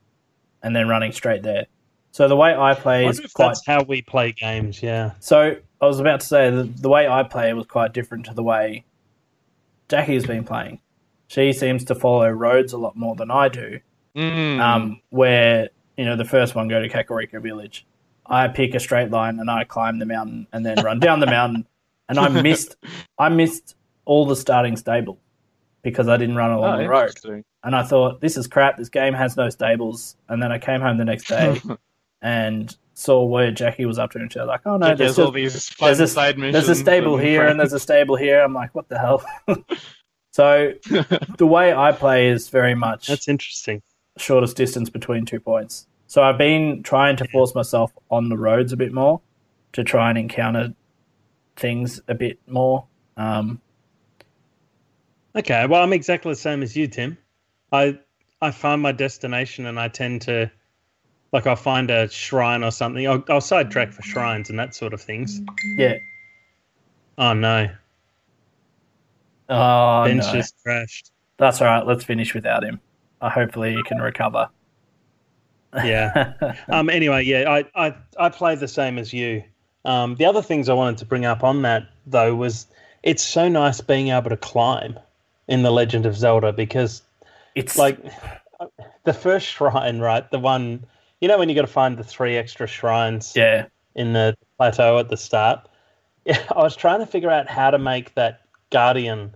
and then running straight there. So the way I play is quite... That's how we play games, yeah. So I was about to say that the way I play was quite different to the way Jackie's been playing. She seems to follow roads a lot more than I do. Where, you know, the first one, go to Kakariko Village, I pick a straight line and I climb the mountain and then run down the mountain, and I missed all the starting stable because I didn't run along the road. And I thought, this is crap, this game has no stables. And then I came home the next day and saw where Jackie was up to, and she was like, oh no, there's all these fun side missions. There's a stable here and there's a stable here. I'm like, what the hell? So the way I play is very much... That's interesting. Shortest distance between 2 points. So I've been trying to force myself on the roads a bit more to try and encounter things a bit more. Okay, well, I'm exactly the same as you, Tim. I find my destination and I tend to, like, I'll find a shrine or something. I'll sidetrack for shrines and that sort of things. Yeah. Oh, no. Oh, Ben's just crashed. That's all right. Let's finish without him. Hopefully he can recover. Yeah. Anyway, yeah, I play the same as you. The other things I wanted to bring up on that, though, was it's so nice being able to climb in The Legend of Zelda, because it's like the first shrine, right? The one, you know, when you got to find the 3 extra shrines in the plateau at the start. Yeah, I was trying to figure out how to make that guardian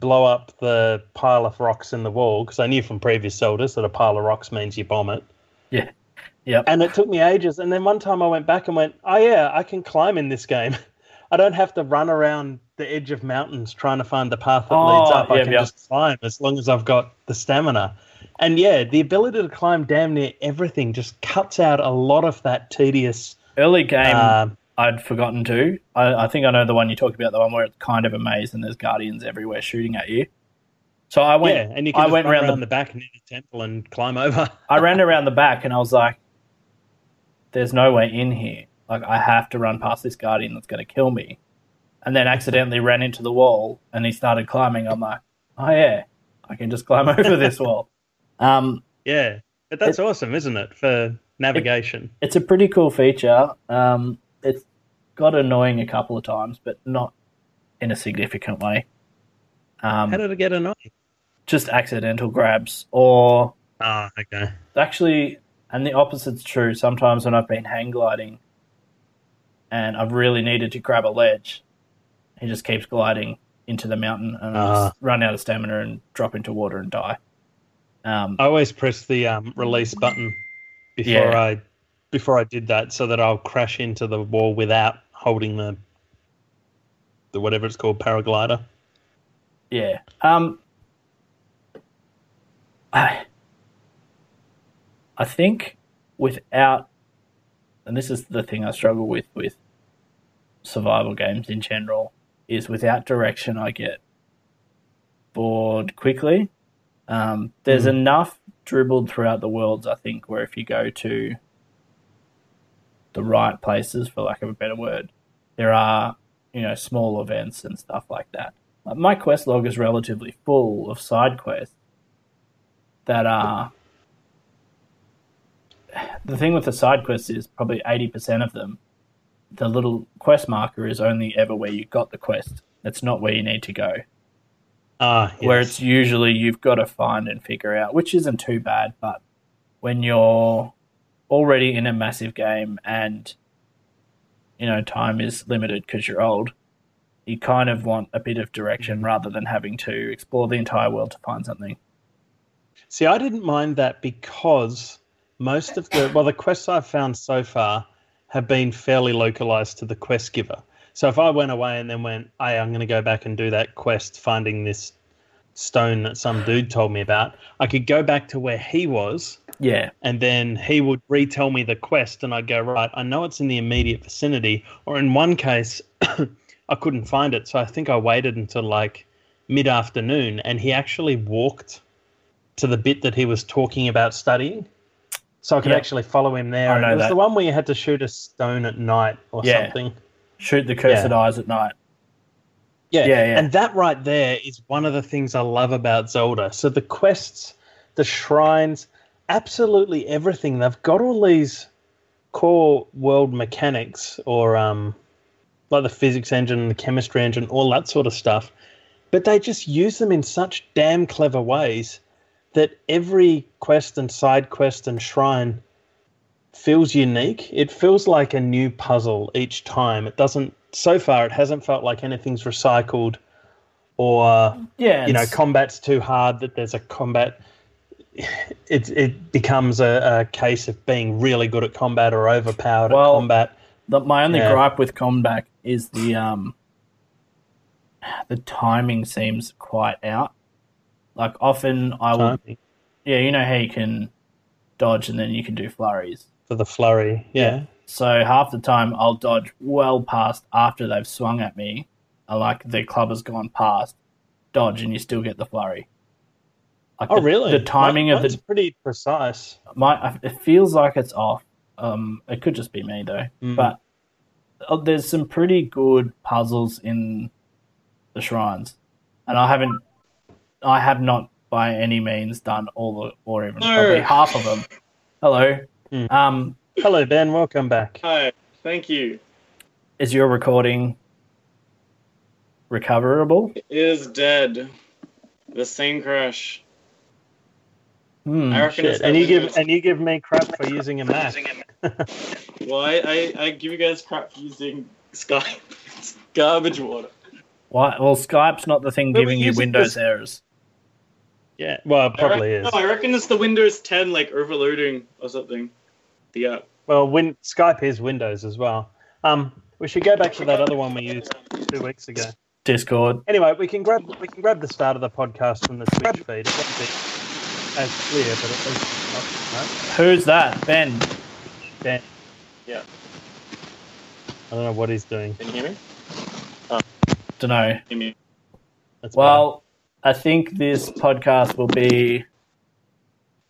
blow up the pile of rocks in the wall, because I knew from previous Zeldas that a pile of rocks means you bomb it. Yeah. Yep. And it took me ages. And then one time I went back and went, oh, yeah, I can climb in this game. I don't have to run around the edge of mountains trying to find the path that leads up. I can just climb as long as I've got the stamina. And, yeah, the ability to climb damn near everything just cuts out a lot of that tedious... Early game... I'd forgotten too. I think I know the one you talk about, the one where it's kind of a maze and there's guardians everywhere shooting at you. So I went and you can run around the back near the temple and climb over. I ran around the back and I was like, there's no way in here. Like, I have to run past this guardian that's going to kill me. And then accidentally ran into the wall and he started climbing. I'm like, oh yeah, I can just climb over this wall. Yeah, but that's awesome, isn't it, for navigation? It's a pretty cool feature. It's got annoying a couple of times, but not in a significant way. How did it get annoying? Just accidental grabs, or... Oh, okay. Actually, and the opposite's true. Sometimes when I've been hang gliding and I've really needed to grab a ledge, he just keeps gliding into the mountain, and I just run out of stamina and drop into water and die. I always press the release button before I did that, so that I'll crash into the wall without holding the whatever it's called, paraglider. Yeah. I think without, and this is the thing I struggle with survival games in general, is without direction I get bored quickly. There's enough dribbled throughout the worlds, I think, where if you go to the right places, for lack of a better word, there are, you know, small events and stuff like that. Like my quest log is relatively full of side quests that are... The thing with the side quests is probably 80% of them, the little quest marker is only ever where you got the quest. It's not where you need to go. Yes. Where it's usually you've got to find and figure out, which isn't too bad, but when you're already in a massive game and, you know, time is limited because you're old, you kind of want a bit of direction rather than having to explore the entire world to find something. See, I didn't mind that because most of the quests I've found so far have been fairly localized to the quest giver. So if I went away and then went, hey, I'm going to go back and do that quest, finding this stone that some dude told me about, I could go back to where he was. Yeah. And then he would retell me the quest, and I'd go, right, I know it's in the immediate vicinity. Or in one case, I couldn't find it. So I think I waited until like mid-afternoon, and he actually walked to the bit that he was talking about studying. So I could actually follow him there. I know it was that. The one where you had to shoot a stone at night or something. Shoot the cursed eyes at night. Yeah. And that right there is one of the things I love about Zelda. So the quests, the shrines, absolutely everything. They've got all these core world mechanics or like the physics engine and the chemistry engine, all that sort of stuff. But they just use them in such damn clever ways that every quest and side quest and shrine feels unique. It feels like a new puzzle each time. It doesn't, so far, it hasn't felt like anything's recycled or, you know, combat's too hard that there's a combat. It becomes a case of being really good at combat or overpowered at combat. My only gripe with combat is the timing seems quite out. Like often I will, you know how you can dodge and then you can do flurries. For the flurry, yeah. So half the time I'll dodge well past after they've swung at me. I like the club has gone past, dodge, and you still get the flurry. Like really? The timing of it. It's pretty precise. It feels like it's off. It could just be me though. Mm. But there's some pretty good puzzles in the shrines, and I have not by any means done all probably half of them. Hello. Mm. Hello, Ben. Welcome back. Hi. Thank you. Is your recording recoverable? It is dead. The same crash. I reckon it's dead. And you give me crap for using a Mac. Well, I give you guys crap for using Skype. It's garbage water. Why? Well, Skype's not the thing giving you Windows errors. Yeah, well, it probably is. No, I reckon it's the Windows 10, like, overloading or something. The app. Well, Skype is Windows as well. We should go back to that other one we used 2 weeks ago. Discord. Anyway, we can grab the start of the podcast from the Twitch feed. It won't be as clear, but at least it's not. Who's that? Ben. Ben. Yeah. I don't know what he's doing. Can you hear me? Oh. Don't know. That's well... bad. I think this podcast will be...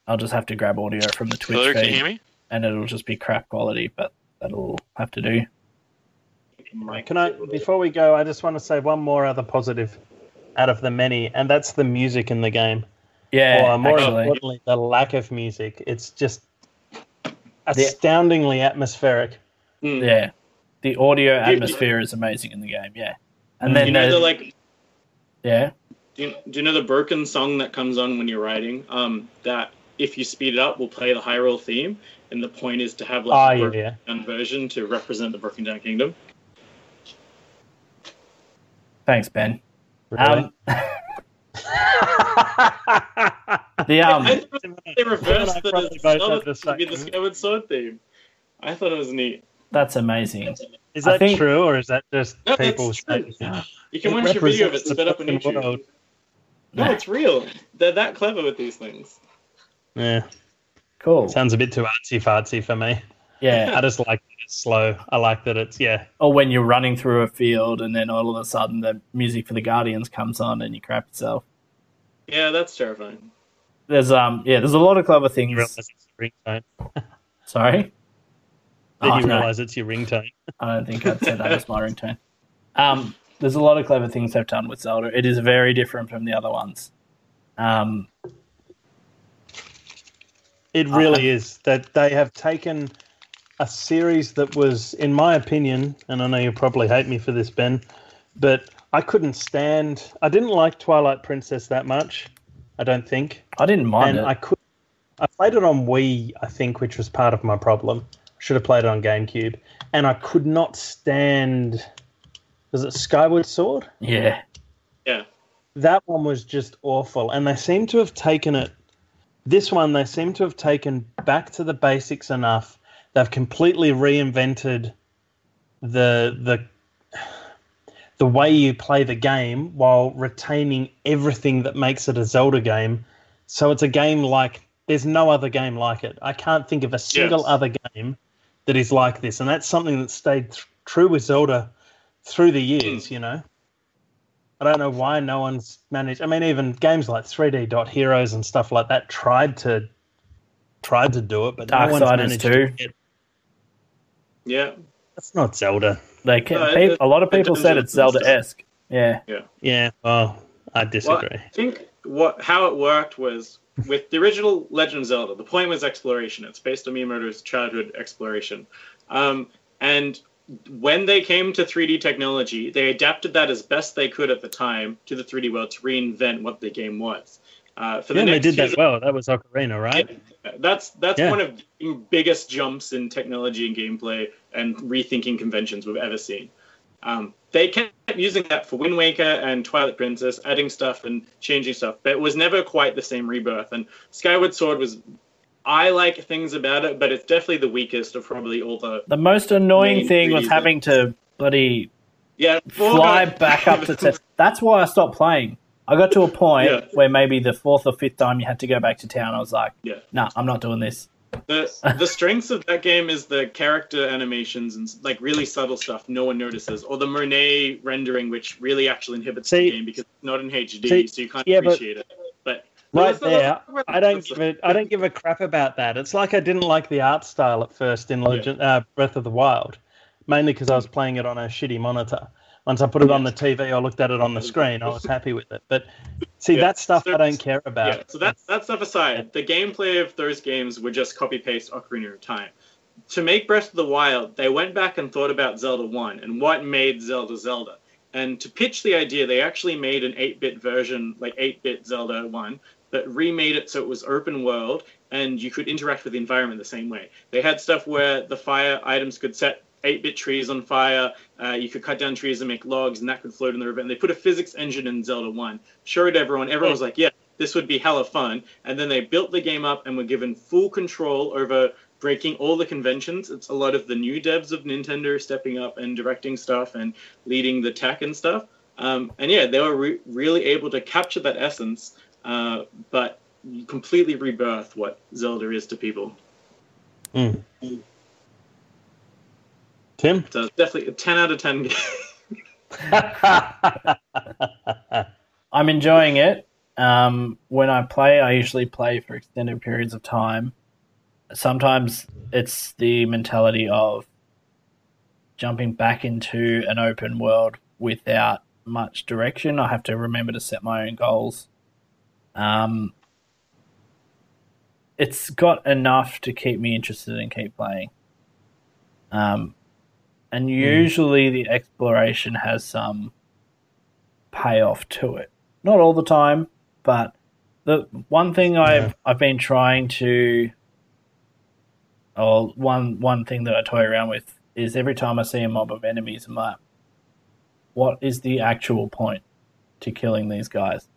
I'll just have to grab audio from the Twitch feed. Can you hear me? And it'll just be crap quality, but that'll have to do. Before we go, I just want to say one more other positive out of the many, and that's the music in the game. Yeah, or more importantly, the lack of music. It's just astoundingly atmospheric. Mm. Yeah, the audio atmosphere is amazing in the game. Yeah, and then do you know the Birkin song that comes on when you're riding? That if you speed it up, will play the Hyrule theme, and the point is to have like a Birkin version to represent the Birkin Down Kingdom. Thanks, Ben. Really? They reversed the Zelda to be the Skyward Sword theme. I thought it was neat. That's amazing. Is that true, or is that just people? You can watch your video of it sped up on YouTube. No, it's real. They're that clever with these things. Yeah. Cool. Sounds a bit too artsy-fartsy for me. Yeah. I just like that it's slow. I like that it's, Or when you're running through a field and then all of a sudden the music for the Guardians comes on and you crap yourself. Yeah, that's terrifying. There's there's a lot of clever things. You realize it's your ringtone. Sorry? Did you realize it's your ringtone? I don't think I'd say that as my ringtone. There's a lot of clever things they've done with Zelda. It is very different from the other ones. It really is. That they have taken a series that was, in my opinion, and I know you'll probably hate me for this, Ben, but I didn't like Twilight Princess that much, I don't think. I didn't mind it. I played it on Wii, I think, which was part of my problem. Should have played it on GameCube. And I could not stand... Was it Skyward Sword? Yeah. Yeah. That one was just awful. And they seem to have taken it... This one, they seem to have taken back to the basics enough. They've completely reinvented the way you play the game while retaining everything that makes it a Zelda game. So it's a game like... There's no other game like it. I can't think of a single other game that is like this. And that's something that stayed true with Zelda through the years, I don't know why no one's managed... I mean, even games like 3D Heroes and stuff like that tried to do it, but no one's managed to get... Yeah. That's not Zelda. A lot of people said it's Zelda-esque. Yeah. Yeah. Yeah. Well, I disagree. Well, I think how it worked was with the original Legend of Zelda, the point was exploration. It's based on Miyamoto's childhood exploration. And when they came to 3D technology, they adapted that as best they could at the time to the 3D world to reinvent what the game was. They did that well. That was Ocarina, right? Yeah, that's one of the biggest jumps in technology and gameplay and rethinking conventions we've ever seen. They kept using that for Wind Waker and Twilight Princess, adding stuff and changing stuff, but it was never quite the same rebirth. And Skyward Sword was... I like things about it, but it's definitely the weakest of probably all the... The most annoying thing was having to bloody fly back up to test. That's why I stopped playing. I got to a point where maybe the fourth or fifth time you had to go back to town. I was like, nah, I'm not doing this. The strengths of that game is the character animations and like really subtle stuff no one notices, or the Monet rendering, which really actually inhibits the game because it's not in HD, so you can't appreciate it. I don't give a crap about that. It's like I didn't like the art style at first in Breath of the Wild, mainly because I was playing it on a shitty monitor. Once I put it on the TV, I looked at it on the screen. I was happy with it. But that stuff I don't care about. Yeah. So that stuff aside, the gameplay of those games were just copy-paste Ocarina of Time. To make Breath of the Wild, they went back and thought about Zelda 1 and what made Zelda Zelda. And to pitch the idea, they actually made an 8-bit version, like 8-bit Zelda 1, that remade it so it was open world and you could interact with the environment the same way. They had stuff where the fire items could set 8-bit trees on fire, you could cut down trees and make logs, and that could float in the river. And they put a physics engine in Zelda 1, showed everyone was like, yeah, this would be hella fun. And then they built the game up and were given full control over breaking all the conventions. It's a lot of the new devs of Nintendo stepping up and directing stuff and leading the tech and stuff. They were really able to capture that essence, but completely rebirth what Zelda is to people. Mm. Tim? So it's definitely a 10 out of 10 game. I'm enjoying it. When I play, I usually play for extended periods of time. Sometimes it's the mentality of jumping back into an open world without much direction. I have to remember to set my own goals. it's got enough to keep me interested and keep playing. And usually the exploration has some payoff to it. Not all the time, but the one thing I've been trying to, or one thing that I toy around with is every time I see a mob of enemies, I'm like, what is the actual point to killing these guys?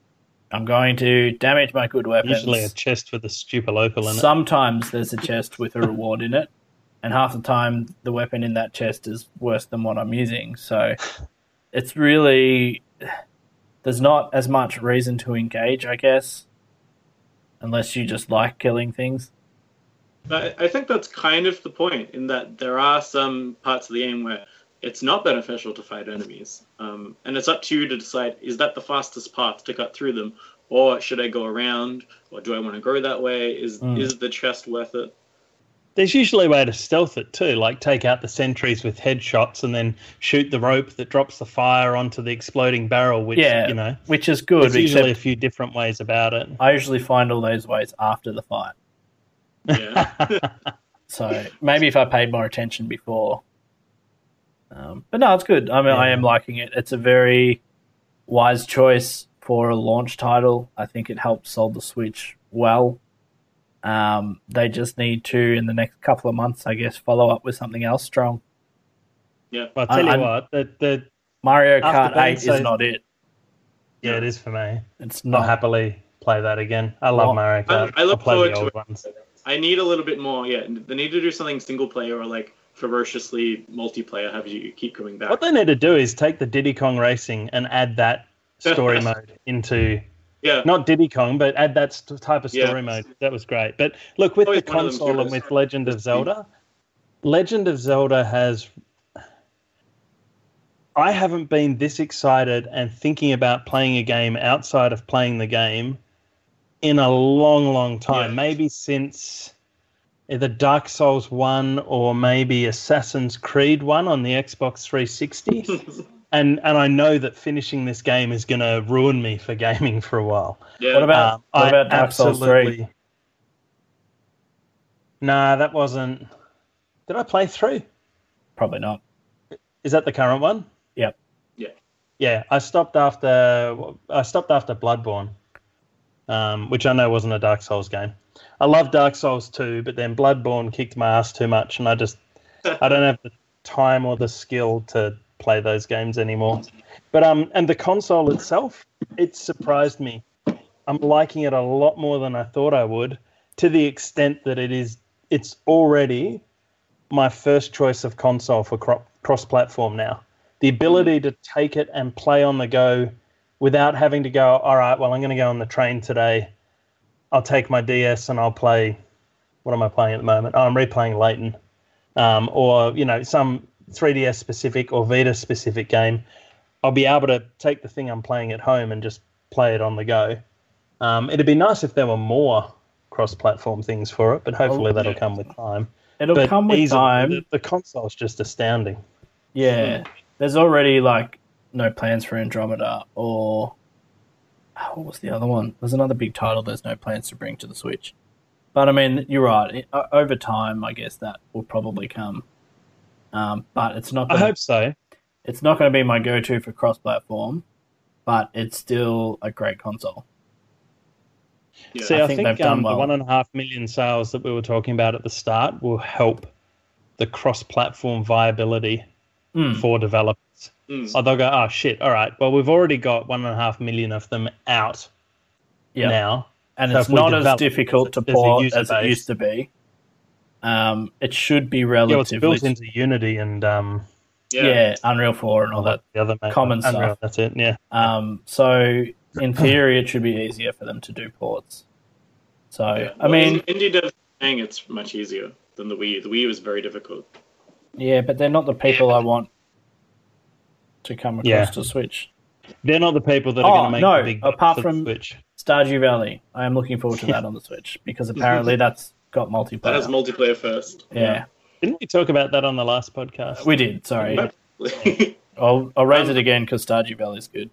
I'm going to damage my good weapons. Usually a chest with a stupid local in it. Sometimes there's a chest with a reward in it, and half the time the weapon in that chest is worse than what I'm using. So it's really... there's not as much reason to engage, I guess, unless you just like killing things. I think that's kind of the point, in that there are some parts of the game where it's not beneficial to fight enemies. And it's up to you to decide, is that the fastest path to cut through them? Or should I go around? Or do I want to go that way? Is the chest worth it? There's usually a way to stealth it too, like take out the sentries with headshots and then shoot the rope that drops the fire onto the exploding barrel, which, you know... which is good. There's usually a few different ways about it. I usually find all those ways after the fight. Yeah. So maybe if I paid more attention before... but no, it's good. I mean, I am liking it. It's a very wise choice for a launch title. I think it helps sell the Switch well. They just need to, in the next couple of months, I guess, follow up with something else strong. Yeah, well, I'll tell you what. The Mario Kart 8 is not it. Yeah, it is for me. It's not. I'll happily play that again. I love Mario Kart. I look forward to it. Ones. I need a little bit more. Yeah, they need to do something single player or like ferociously multiplayer. Have you keep coming back? What they need to do is take the Diddy Kong Racing and add that story mode into... Yeah. Not Diddy Kong, but add that type of story mode. That was great. But look, with the console and with Legend of Zelda, has... I haven't been this excited and thinking about playing a game outside of playing the game in a long, long time. Yeah. Maybe since either Dark Souls 1 or maybe Assassin's Creed 1 on the Xbox 360. And I know that finishing this game is going to ruin me for gaming for a while. Yeah. What about Dark Souls 3? Nah, that wasn't... Did I play 3? Probably not. Is that the current one? Yep. Yeah. Yeah, I stopped after Bloodborne, which I know wasn't a Dark Souls game. I love Dark Souls 2, but then Bloodborne kicked my ass too much, and I don't have the time or the skill to play those games anymore. But and the console itself, it surprised me. I'm liking it a lot more than I thought I would, to the extent that it's already my first choice of console for cross-platform now. The ability to take it and play on the go without having to go, all right, well, I'm going to go on the train today. I'll take my DS and I'll play... What am I playing at the moment? Oh, I'm replaying Layton. Or, you know, some 3DS specific or Vita specific game. I'll be able to take the thing I'm playing at home and just play it on the go. It'd be nice if there were more cross-platform things for it, but hopefully that'll come with time. It'll come with time. The console's just astounding. Yeah. There's already, like, no plans for Andromeda or... What was the other one? There's another big title there's no plans to bring to the Switch. But, I mean, you're right. Over time, I guess that will probably come. But it's not... I hope so. It's not going to be my go-to for cross-platform, but it's still a great console. Yeah. See, I think they've done well. The 1.5 million sales that we were talking about at the start will help the cross-platform viability for developers. Oh, they'll go, oh, shit, all right, well, we've already got 1.5 million of them out now. And so it's not as difficult to port as it used to be. It should be relatively... Yeah, it's built into Unity and... Unreal 4 and all that common stuff. Unreal, that's it, yeah. So, in theory, it should be easier for them to do ports. So, yeah. I mean... Indie devs saying it's much easier than the Wii U. The Wii U is very difficult. Yeah, but they're not the people I want to come across to Switch. They're not the people that are going to make the big... apart from Switch. Stardew Valley. I am looking forward to that on the Switch, because apparently that's... got multiplayer. That has multiplayer first. Yeah. Didn't we talk about that on the last podcast? We did, sorry. I'll raise it again because Stardew Valley is good.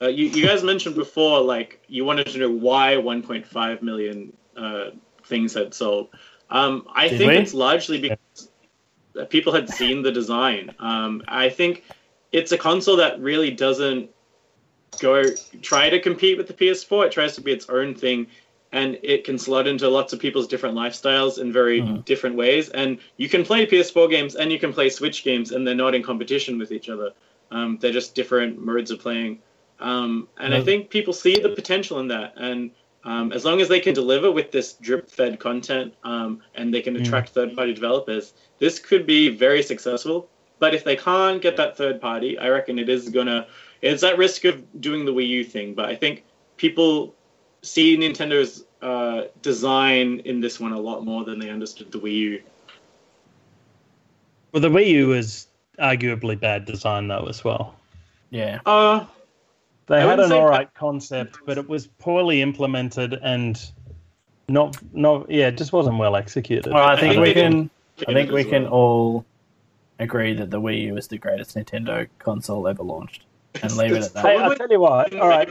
You guys mentioned before, like, you wanted to know why 1.5 million things had sold. I think it's largely because people had seen the design. I think it's a console that really doesn't try to compete with the PS4. It tries to be its own thing, and it can slot into lots of people's different lifestyles in very different ways. And you can play PS4 games and you can play Switch games, and they're not in competition with each other. They're just different modes of playing. I think people see the potential in that. And as long as they can deliver with this drip-fed content and they can attract third-party developers, this could be very successful. But if they can't get that third party, I reckon it is going to... It's at risk of doing the Wii U thing. But I think people see Nintendo's design in this one a lot more than they understood the Wii U. Well, the Wii U was arguably bad design, though, as well. Yeah. They had an all right concept, but it was poorly implemented and it just wasn't well executed. Well, I think we can all agree that the Wii U is the greatest Nintendo console ever launched, and leave it at that. Hey, I'll tell you what. All right,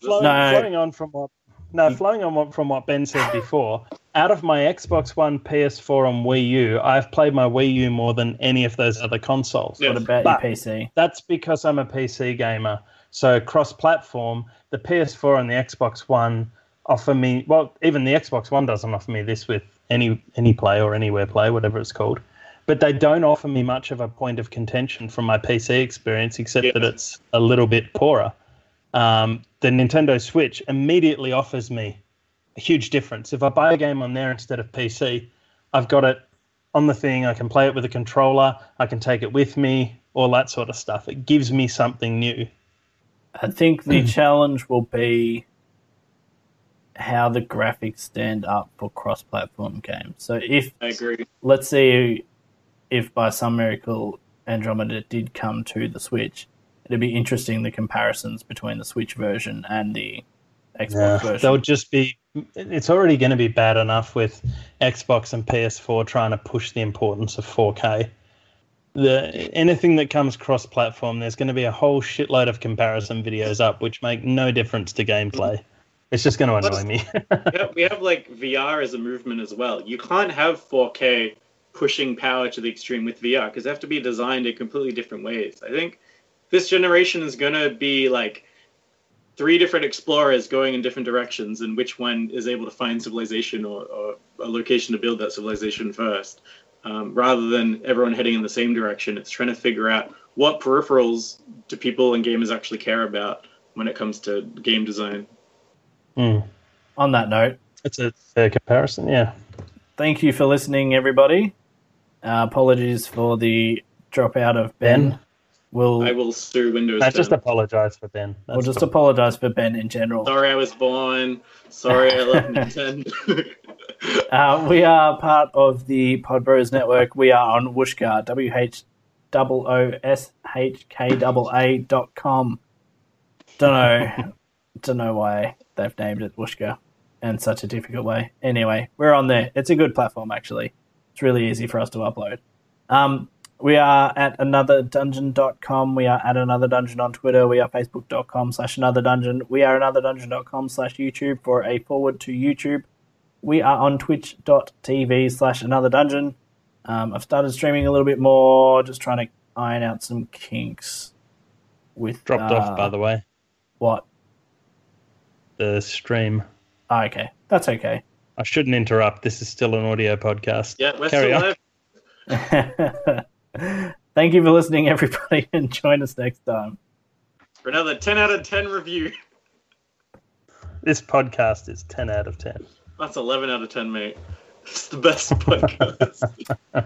flowing on from what Ben said before. Out of my Xbox One, PS4, and Wii U, I've played my Wii U more than any of those other consoles. Yes. What about your PC? That's because I'm a PC gamer. So cross-platform, the PS4 and the Xbox One offer me... Well, even the Xbox One doesn't offer me this with any play or anywhere play, whatever it's called. But they don't offer me much of a point of contention from my PC experience, except that it's a little bit poorer. The Nintendo Switch immediately offers me a huge difference. If I buy a game on there instead of PC, I've got it on the thing. I can play it with a controller. I can take it with me, all that sort of stuff. It gives me something new. I think the challenge will be how the graphics stand up for cross-platform games. So let's see if by some miracle Andromeda did come to the Switch, it'd be interesting the comparisons between the Switch version and the Xbox version. They'll just be... It's already going to be bad enough with Xbox and PS4 trying to push the importance of 4K. Anything that comes cross-platform, there's going to be a whole shitload of comparison videos up, which make no difference to gameplay. It's just going to annoy me. we have like VR as a movement as well. You can't have 4K pushing power to the extreme with VR because they have to be designed in completely different ways. I think this generation is going to be like three different explorers going in different directions, and which one is able to find civilization or a location to build that civilization first. Rather than everyone heading in the same direction, it's trying to figure out what peripherals do people and gamers actually care about when it comes to game design. On that note, it's a fair comparison, yeah. Thank you for listening, everybody. Apologies for the dropout of Ben. I will sue Windows 10. Just apologize for Ben. We'll apologize for Ben in general. Sorry I was born. Sorry I love Nintendo. We are part of the Pod Bros Network. We are on Wooshka, whooshkaa.com. Don't know why they've named it Wooshka in such a difficult way. Anyway, we're on there. It's a good platform, actually. It's really easy for us to upload. We are at anotherdungeon.com. We are at Another Dungeon on Twitter. We are facebook.com/anotherdungeon. We are anotherdungeon.com/YouTube for a forward to YouTube. We are on twitch.tv/anotherdungeon. I've started streaming a little bit more, just trying to iron out some kinks. Dropped off, by the way. What? The stream. Oh, okay. That's okay. I shouldn't interrupt. This is still an audio podcast. Yeah, we're still live. Thank you for listening, everybody, and join us next time for another 10 out of 10 review. This podcast is 10 out of 10. That's 11 out of 10, mate. It's the best podcast.